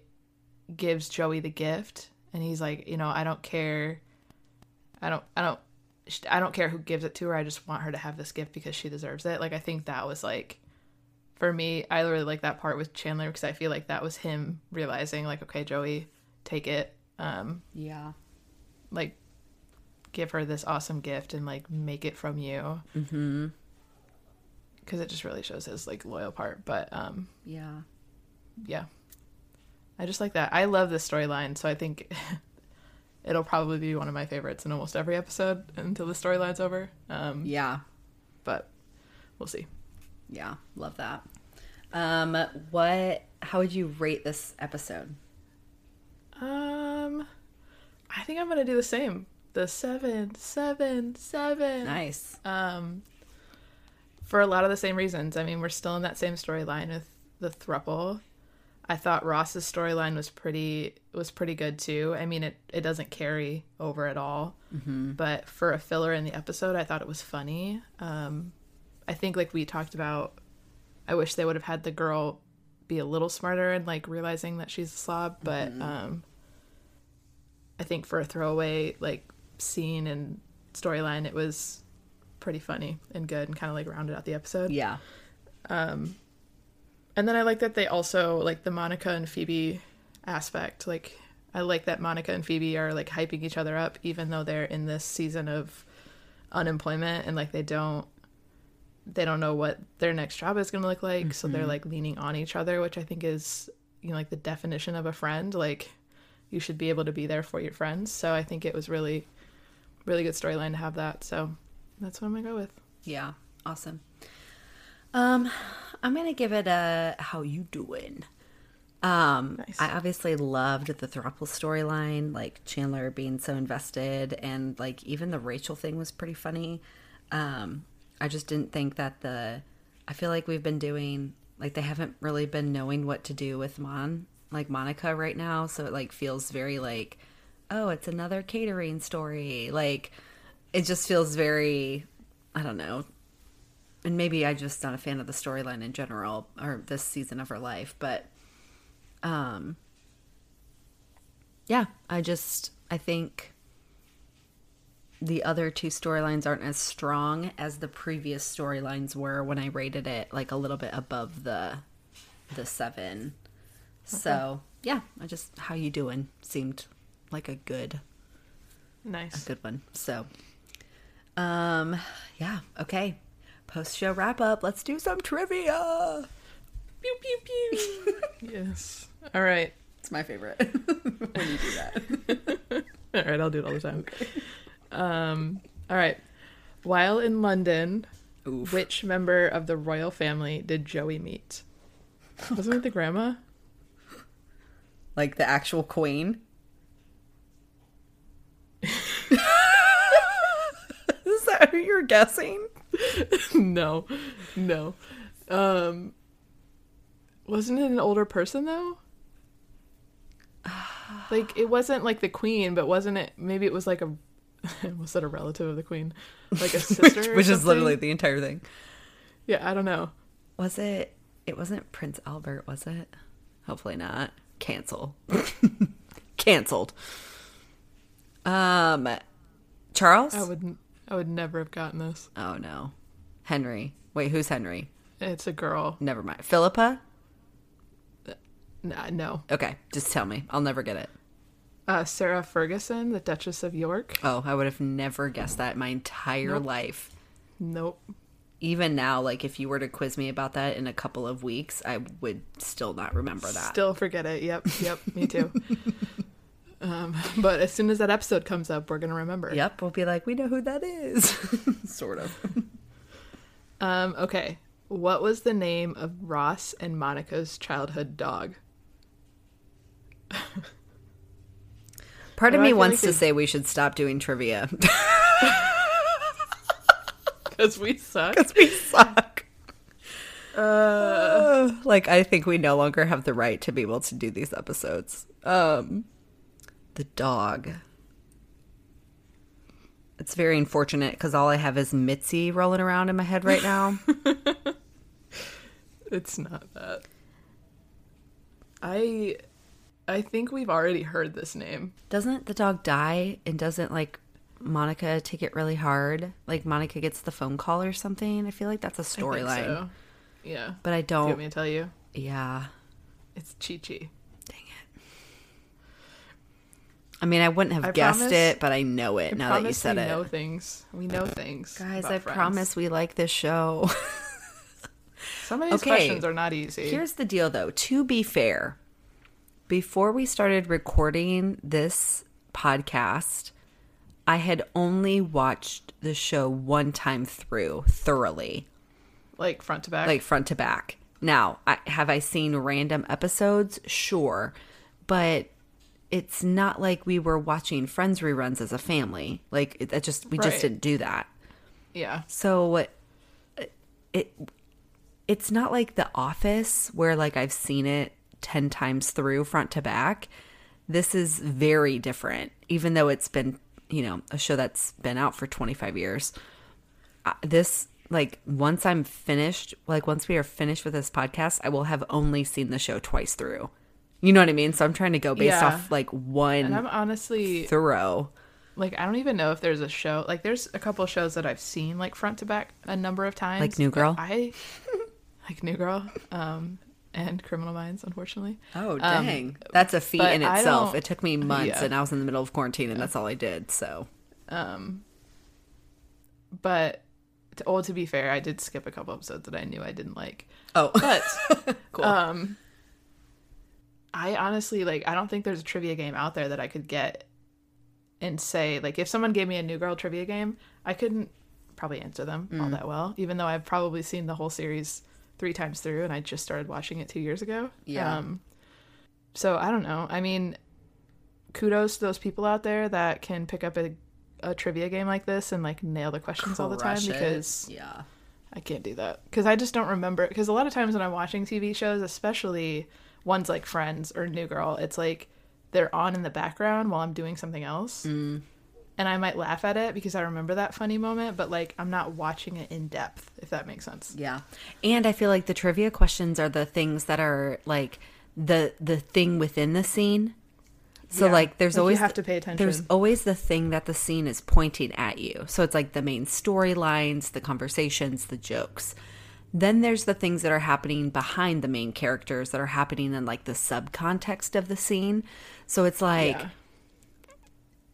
gives Joey the gift and he's like, you know, I don't care. I don't, I don't, I don't care who gives it to her. I just want her to have this gift because she deserves it. Like, I think that was, like, for me, I really like that part with Chandler because I feel like that was him realizing, like, okay, Joey, take it. Um, yeah. Like, give her this awesome gift and, like, make it from you. Mm-hmm. Because it just really shows his, like, loyal part. But, um... yeah. Yeah. I just like that. I love this storyline, so I think it'll probably be one of my favorites in almost every episode until the storyline's over. Um, yeah. But we'll see. Yeah. Love that. Um, what... How would you rate this episode? Um... I think I'm gonna do the same. The seven, seven, seven. Nice. Um... For a lot of the same reasons. I mean, we're still in that same storyline with the throuple. I thought Ross's storyline was pretty was pretty good too. I mean, it, it doesn't carry over at all. Mm-hmm. But for a filler in the episode, I thought it was funny. Um, I think, like we talked about, I wish they would have had the girl be a little smarter and, like, realizing that she's a slob. But mm-hmm. um, I think for a throwaway, like, scene and storyline, it was pretty funny and good and kind of, like, rounded out the episode. Yeah. Um, and then I like that they also, like, the Monica and Phoebe aspect. Like, I like that Monica and Phoebe are, like, hyping each other up even though they're in this season of unemployment and, like, they don't they don't know what their next job is going to look like. Mm-hmm. So they're, like, leaning on each other, which I think is, you know, like, the definition of a friend. Like, you should be able to be there for your friends. So I think it was really, really good storyline to have that. So that's what I'm gonna go with. Yeah, awesome. Um, I'm gonna give it a how you doing. Um, nice. I obviously loved the throuple storyline, like Chandler being so invested, and, like, even the Rachel thing was pretty funny. Um, I just didn't think that the. I feel like we've been doing like they haven't really been knowing what to do with Mon like Monica right now, so it, like, feels very like, oh, it's another catering story, like. It just feels very, I don't know, and maybe I'm just not a fan of the storyline in general or this season of her life, but um, yeah, I just, I think the other two storylines aren't as strong as the previous storylines were when I rated it, like, a little bit above the the seven. Okay. So yeah, I just how you doing seemed like a good, nice, a good one. So, um, yeah, okay. Post show wrap up. Let's do some trivia. Pew pew pew. Yes. All right. It's my favorite when you do that. All right, I'll do it all the time. Okay. Um. All right. While in London, oof, which member of the royal family did Joey meet? Wasn't it the grandma? Like the actual queen? Is that who you're guessing? No. No. Um, wasn't it an older person, though? Like, it wasn't like the queen, but wasn't it? Maybe it was like a... Was that a relative of the queen? Like a sister? Which, which is literally the entire thing. Yeah, I don't know. Was it... It wasn't Prince Albert, was it? Hopefully not. Cancel. Canceled. Um, Charles? I would I would never have gotten this. Oh, no. Henry. Wait, who's Henry? It's a girl. Never mind. Philippa? Nah, no. Okay, just tell me. I'll never get it. Uh, Sarah Ferguson, the Duchess of York. Oh, I would have never guessed that my entire nope. life. Nope. Even now, like, if you were to quiz me about that in a couple of weeks, I would still not remember that. Still forget it. Yep. Yep. Me too. um, but as soon as that episode comes up, we're going to remember. Yep. We'll be like, we know who that is. Sort of. Um, okay. What was the name of Ross and Monica's childhood dog? Part of me wants like to say we should stop doing trivia. Because we suck? Because we suck. Uh, like, I think we no longer have the right to be able to do these episodes. Um, the dog. It's very unfortunate because all I have is Mitzi rolling around in my head right now. It's not that. I... I think we've already heard this name. Doesn't the dog die? And doesn't, like, Monica take it really hard? Like, Monica gets the phone call or something? I feel like that's a storyline. So. Yeah. But I don't... Do you want me to tell you? Yeah. It's Chi-Chi. Dang it. I mean, I wouldn't have I guessed promise, it, but I know it I now that you said we it. We know things. We know things. Guys, I friends. promise we like this show. Some of these okay. questions are not easy. Here's the deal, though. To be fair... Before we started recording this podcast, I had only watched the show one time through thoroughly. Like front to back? Like front to back. Now, I, have I seen random episodes? Sure. But it's not like we were watching Friends reruns as a family. Like, it, it just we right. just didn't do that. Yeah. So, it... it it's not like The Office where, like, I've seen it ten times through front to back. This is very different, even though it's been, you know, a show that's been out for twenty-five years. I, this like once I'm finished like once we are finished with this podcast, I will have only seen the show twice through, you know what I mean? So I'm trying to go based yeah. off like one. And I'm honestly thorough, like, I don't even know if there's a show, like, there's a couple shows that I've seen like front to back a number of times, like New Girl. I like New Girl um and Criminal Minds, unfortunately. Oh, dang. Um, that's a feat in itself. It took me months, yeah. and I was in the middle of quarantine, and yeah. that's all I did, so. Um, but, to, well, to be fair, I did skip a couple episodes that I knew I didn't like. Oh. But, cool. Um, I honestly, like, I don't think there's a trivia game out there that I could get and say, like, if someone gave me a New Girl trivia game, I couldn't probably answer them mm. all that well, even though I've probably seen the whole series three times through, and I just started watching it two years ago. Yeah. Um, so I don't know. I mean, kudos to those people out there that can pick up a, a trivia game like this and like nail the questions Crush all the time it. because yeah, I can't do that because I just don't remember. Because a lot of times when I'm watching T V shows, especially ones like Friends or New Girl, it's like they're on in the background while I'm doing something else, mm. and I might laugh at it because I remember that funny moment, but, like, I'm not watching it in depth, if that makes sense. Yeah. And I feel like the trivia questions are the things that are, like, the the thing within the scene. So, yeah. like, there's like always... You have to pay attention. There's always the thing that the scene is pointing at you. So it's, like, the main storylines, the conversations, the jokes. Then there's the things that are happening behind the main characters that are happening in like the subcontext of the scene. So it's like yeah.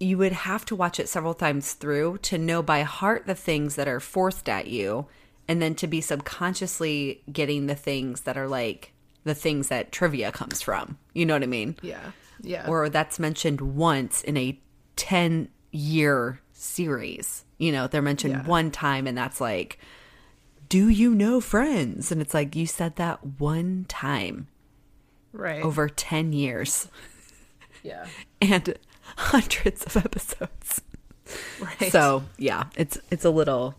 you would have to watch it several times through to know by heart the things that are forced at you, and then to be subconsciously getting the things that are like the things that trivia comes from. You know what I mean? Yeah. Yeah. Or that's mentioned once in a ten year series. You know, they're mentioned yeah. one time, and that's like, do you know Friends? And it's like, you said that one time. Right. Over ten years. Yeah. And hundreds of episodes. Right. So, yeah, it's it's a little,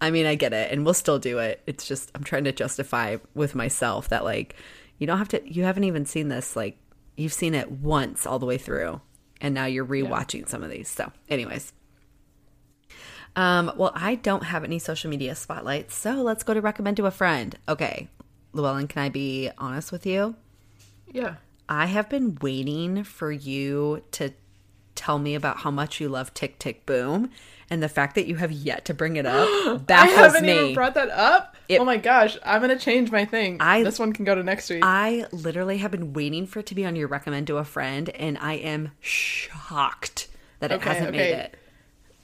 I mean, I get it, and we'll still do it. It's just, I'm trying to justify with myself that, like, you don't have to, you haven't even seen this, like, you've seen it once all the way through, and now you're rewatching yeah. some of these. So, anyways. Um, well, I don't have any social media spotlights, so let's go to recommend to a friend. Okay, Llewellyn, can I be honest with you? Yeah. I have been waiting for you to tell me about how much you love Tick Tick Boom, and the fact that you have yet to bring it up baffles me. I haven't me. even brought that up? It, oh my gosh, I'm going to change my thing. I, this one can go to next week. I literally have been waiting for it to be on your recommend to a friend, and I am shocked that it okay, hasn't okay. made it.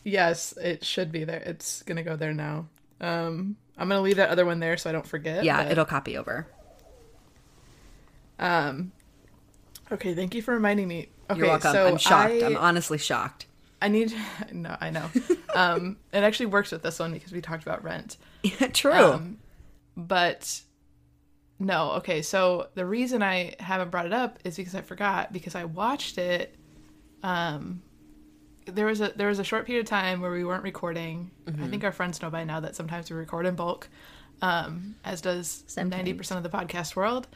Yes, it should be there. It's going to go there now. Um, I'm going to leave that other one there so I don't forget. Yeah, but... it'll copy over. Um, okay, thank you for reminding me. Okay, you're welcome. So I'm shocked. I... I'm honestly shocked. I need... No, I know. um, it actually works with this one because we talked about Rent. Yeah, true. Um, but... No, okay, so the reason I haven't brought it up is because I forgot, because I watched it... Um. There was a there was a short period of time where we weren't recording. Mm-hmm. I think our friends know by now that sometimes we record in bulk, um, as does ninety percent of the podcast world.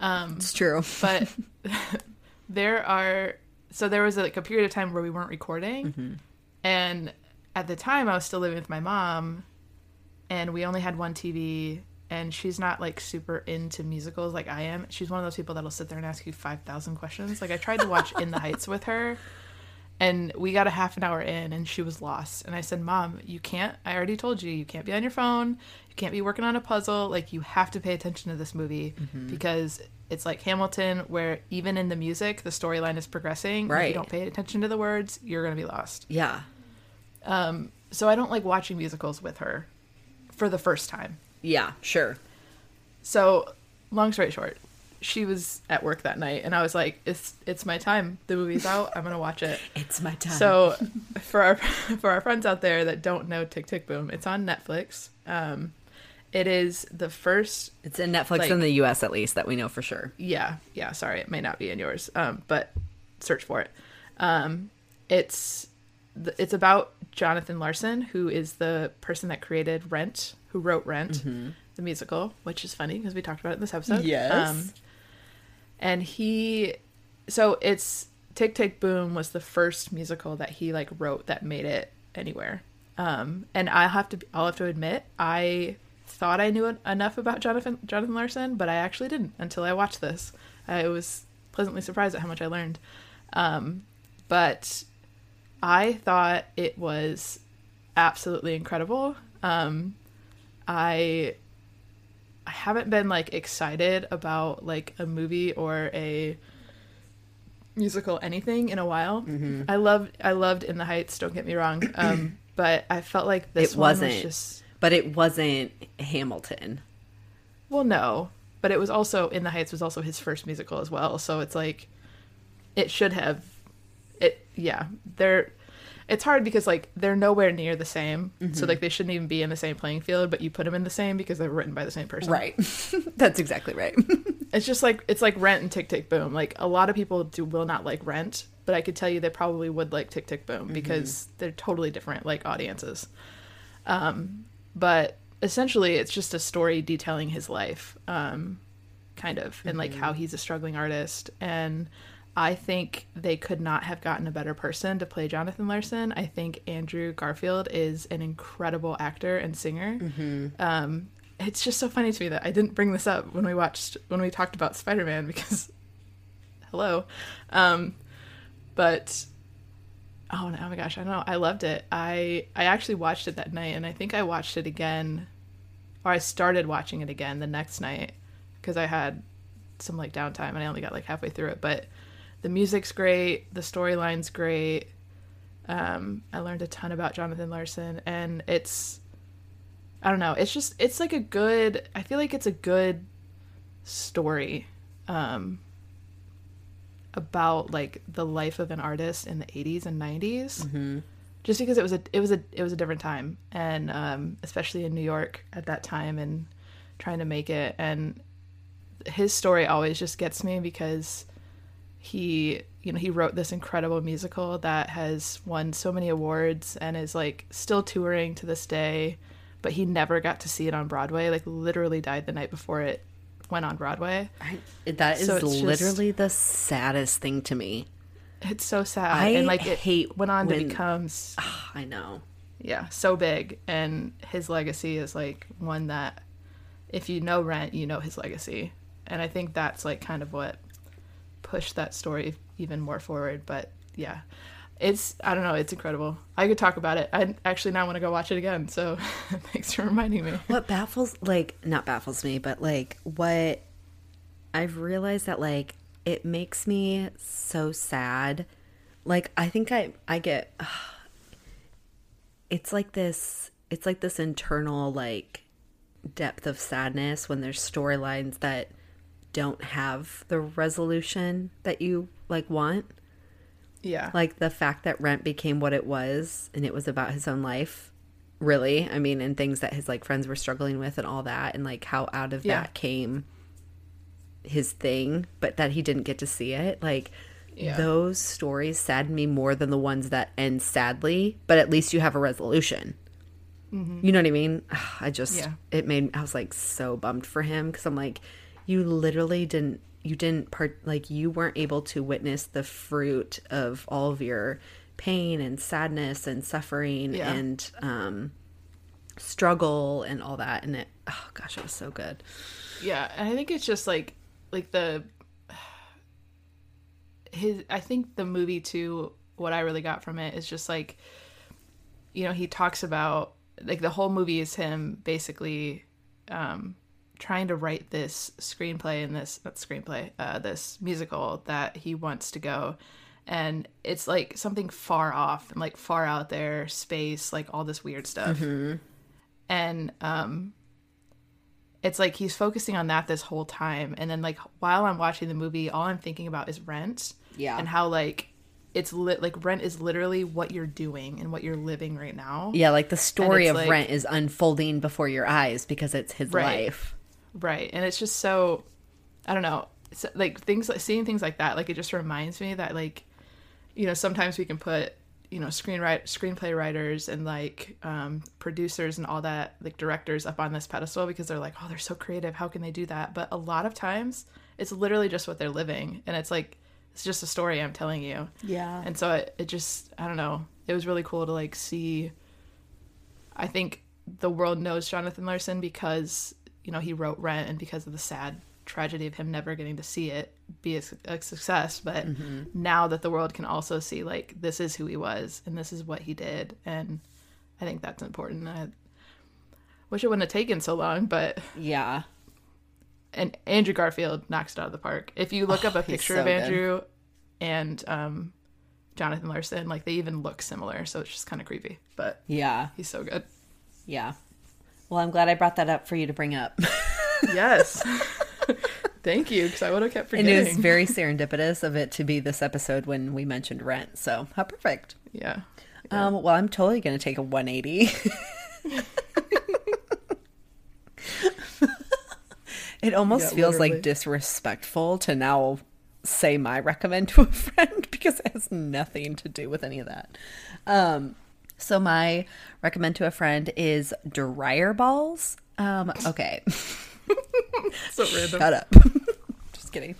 Um, it's true, but there are so there was a, like a period of time where we weren't recording, mm-hmm. and at the time I was still living with my mom, and we only had one T V, and she's not like super into musicals like I am. She's one of those people that'll sit there and ask you five thousand questions. Like I tried to watch In the Heights with her. And we got a half an hour in, and she was lost. And I said, Mom, you can't, I already told you, you can't be on your phone. You can't be working on a puzzle. Like, you have to pay attention to this movie mm-hmm. because it's like Hamilton, where even in the music, the storyline is progressing. Right. If you don't pay attention to the words, you're going to be lost. Yeah. Um. So I don't like watching musicals with her for the first time. Yeah, sure. So long story short. She was at work that night, and I was like, it's it's my time. The movie's out. I'm going to watch it. It's my time. So for our for our friends out there that don't know Tick Tick Boom, it's on Netflix. Um, it is the first... It's in Netflix like, in the U S at least, that we know for sure. Yeah. Yeah. Sorry. It may not be in yours, um, but search for it. Um, it's it's about Jonathan Larson, who is the person that created Rent, who wrote Rent, mm-hmm. the musical, which is funny because we talked about it in this episode. Yes. Um, And he, so it's, Tick Tick Boom was the first musical that he, like, wrote that made it anywhere. Um, and I'll have to, I'll have to admit, I thought I knew en- enough about Jonathan, Jonathan Larson, but I actually didn't until I watched this. I was pleasantly surprised at how much I learned. Um, but I thought it was absolutely incredible. Um, I... I haven't been, like, excited about, like, a movie or a musical anything in a while. Mm-hmm. I loved I loved In the Heights, don't get me wrong, um, but I felt like this it one wasn't, was just... But it wasn't Hamilton. Well, no, but it was also, In the Heights was also his first musical as well, so it's like, it should have, it, yeah, they're... It's hard because, like, they're nowhere near the same. Mm-hmm. So, like, they shouldn't even be in the same playing field, but you put them in the same because they're written by the same person. Right. That's exactly right. It's just like, it's like Rent and Tick Tick Boom. Like, a lot of people do will not like Rent, but I could tell you they probably would like Tick Tick Boom mm-hmm. because they're totally different, like, audiences. Um, but essentially, it's just a story detailing his life, um, kind of, mm-hmm. and, like, how he's a struggling artist and... I think they could not have gotten a better person to play Jonathan Larson. I think Andrew Garfield is an incredible actor and singer. Mm-hmm. Um, it's just so funny to me that I didn't bring this up when we watched when we talked about Spider Man because, hello, um, but oh, oh my gosh, I don't know. I loved it. I I actually watched it that night, and I think I watched it again or I started watching it again the next night because I had some like downtime and I only got like halfway through it. But the music's great, the storyline's great. Um, I learned a ton about Jonathan Larson, and it's, I don't know, it's just, it's like a good, I feel like it's a good story um, about like the life of an artist in the eighties and nineties, mm-hmm. just because it was a, it was a, it was a different time, and um, especially in New York at that time and trying to make it. And his story always just gets me because he, you know, he wrote this incredible musical that has won so many awards and is like still touring to this day, but he never got to see it on Broadway. Like literally died the night before it went on Broadway. I, that is so literally just, the saddest thing to me. It's so sad. I and like it hate went on when, to become. Oh, I know. Yeah, so big, and his legacy is like one that, if you know Rent, you know his legacy, and I think that's like kind of what pushed that story even more forward. But yeah, it's, I don't know, it's incredible. I could talk about it. I actually now want to go watch it again, so thanks for reminding me. What baffles, like, not baffles me, but like what I've realized that like it makes me so sad. Like I think I I get uh, it's like this it's like this internal like depth of sadness when there's storylines that don't have the resolution that you like want. Yeah. Like the fact that Rent became what it was, and it was about his own life, really. I mean, and things that his like friends were struggling with and all that, and like how out of yeah. that came his thing, but that he didn't get to see it. Like yeah. those stories sadden me more than the ones that end sadly, but at least you have a resolution. Mm-hmm. You know what I mean? I just yeah. it made I was like so bummed for him, because I'm like, you literally didn't you didn't part like you weren't able to witness the fruit of all of your pain and sadness and suffering yeah. and um, struggle and all that. And it, oh gosh, it was so good. Yeah, and I think it's just like like the his. I think the movie too. What I really got from it is just like, you know, he talks about like the whole movie is him basically. Um, trying to write this screenplay and this not screenplay uh this musical that he wants to go, and it's like something far off and like far out there, space, like all this weird stuff, mm-hmm. and um it's like he's focusing on that this whole time, and then like while I'm watching the movie, all I'm thinking about is Rent, yeah, and how like it's lit like Rent is literally what you're doing and what you're living right now, yeah, like the story of like, Rent is unfolding before your eyes because it's his right. life. Right. And it's just so, I don't know, so, like things like seeing things like that, like it just reminds me that like, you know, sometimes we can put, you know, screenwrite, screenplay writers and like um, producers and all that, like directors up on this pedestal because they're like, oh, they're so creative. How can they do that? But a lot of times it's literally just what they're living. And it's like, it's just a story I'm telling you. Yeah. And so it, it just, I don't know. It was really cool to like see, I think the world knows Jonathan Larson because you know, he wrote Rent, and because of the sad tragedy of him never getting to see it be a, a success. But mm-hmm. now that the world can also see, like, this is who he was and this is what he did. And I think that's important. I wish it wouldn't have taken so long, but... Yeah. And Andrew Garfield knocks it out of the park. If you look oh, up a picture so of Andrew good. and um, Jonathan Larson, like, they even look similar. So it's just kind of creepy. But yeah, he's so good. Yeah. Well, I'm glad I brought that up for you to bring up. Yes. Thank you, because I would have kept forgetting. And it was very serendipitous of it to be this episode when we mentioned Rent, so how perfect. Yeah. yeah. Um, well, I'm totally going to take a one eighty. It almost yeah, feels literally. like disrespectful to now say my recommend to a friend because it has nothing to do with any of that. Um So my recommend to a friend is dryer balls. Um, okay. So random. Shut up. Just kidding.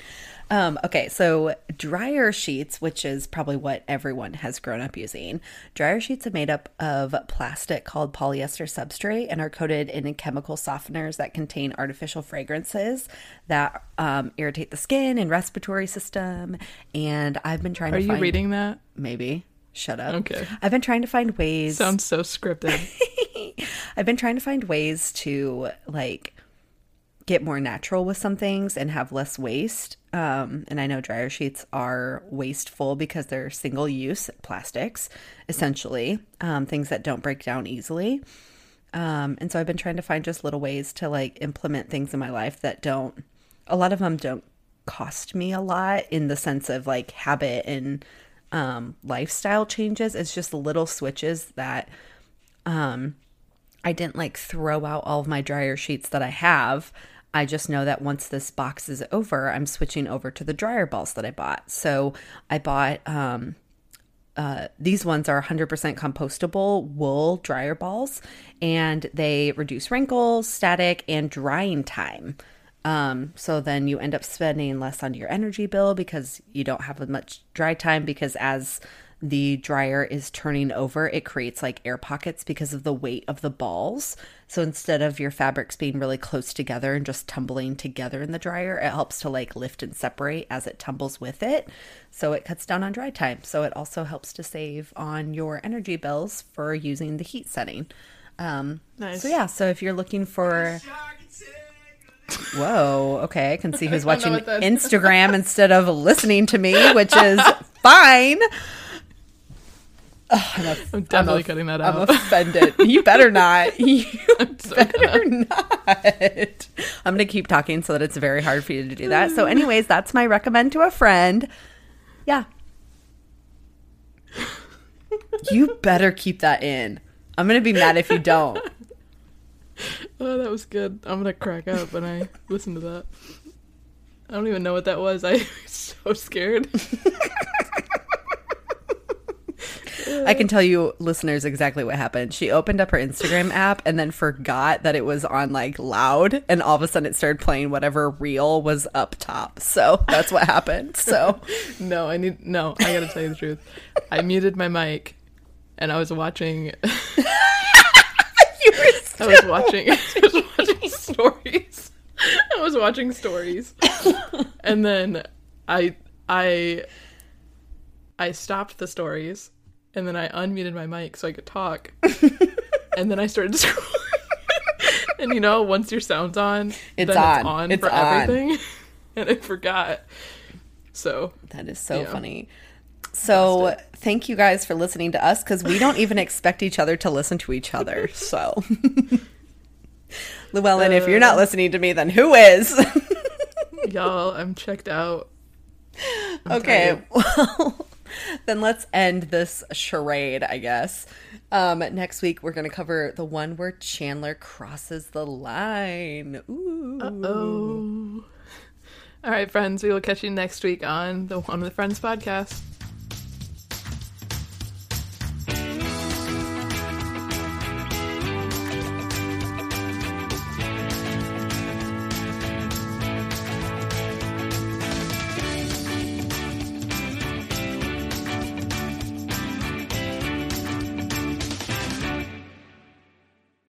Um, okay, so dryer sheets, which is probably what everyone has grown up using. Dryer sheets are made up of plastic called polyester substrate and are coated in chemical softeners that contain artificial fragrances that um, irritate the skin and respiratory system. And I've been trying are to find... Are you reading that? Maybe. Shut up. Okay. I've been trying to find ways. Sounds so scripted. I've been trying to find ways to like get more natural with some things and have less waste. Um, and I know dryer sheets are wasteful because they're single use plastics, essentially, um, things that don't break down easily. Um, and so I've been trying to find just little ways to like implement things in my life that don't, a lot of them don't cost me a lot in the sense of like habit and um, lifestyle changes. It's just little switches that um, I didn't like throw out all of my dryer sheets that I have. I just know that once this box is over, I'm switching over to the dryer balls that I bought. So I bought, um, uh, these ones are one hundred percent compostable wool dryer balls, and they reduce wrinkles, static, and drying time. Um, so then you end up spending less on your energy bill because you don't have as much dry time, because as the dryer is turning over, it creates like air pockets because of the weight of the balls. So instead of your fabrics being really close together and just tumbling together in the dryer, it helps to like lift and separate as it tumbles with it. So it cuts down on dry time. So it also helps to save on your energy bills for using the heat setting. Um, nice. So yeah, so if you're looking for... Whoa, okay, I can see who's watching Instagram instead of listening to me, which is fine. Oh, I'm, a, I'm definitely I'm a, cutting that out. I'm offended. You better not. You so better not. I'm going to keep talking so that it's very hard for you to do that. So anyways, that's my recommend to a friend. Yeah. You better keep that in. I'm going to be mad if you don't. Oh, that was good. I'm gonna crack up when I listen to that. I don't even know what that was. I was so scared. I can tell you, listeners, exactly what happened. She opened up her Instagram app and then forgot that it was on like loud, and all of a sudden it started playing whatever reel was up top. So that's what happened. So no, I need no. I gotta tell you the truth. I muted my mic, and I was watching. I was watching, I was watching stories. I was watching stories, and then I, I, I stopped the stories, and then I unmuted my mic so I could talk, and then I started scrolling. And you know, once your sound's on, it's then on. It's on it's for on. everything, and I forgot. So that is so yeah. funny. So thank you guys for listening to us, because we don't even expect each other to listen to each other. So, Luellen, uh, if you're not listening to me, then who is? Y'all, I'm checked out. I'm okay, tired. Well, then let's end this charade, I guess. Um, next week, we're going to cover the one where Chandler crosses the line. Ooh. Uh-oh. All right, friends, we will catch you next week on the One with Friends podcast.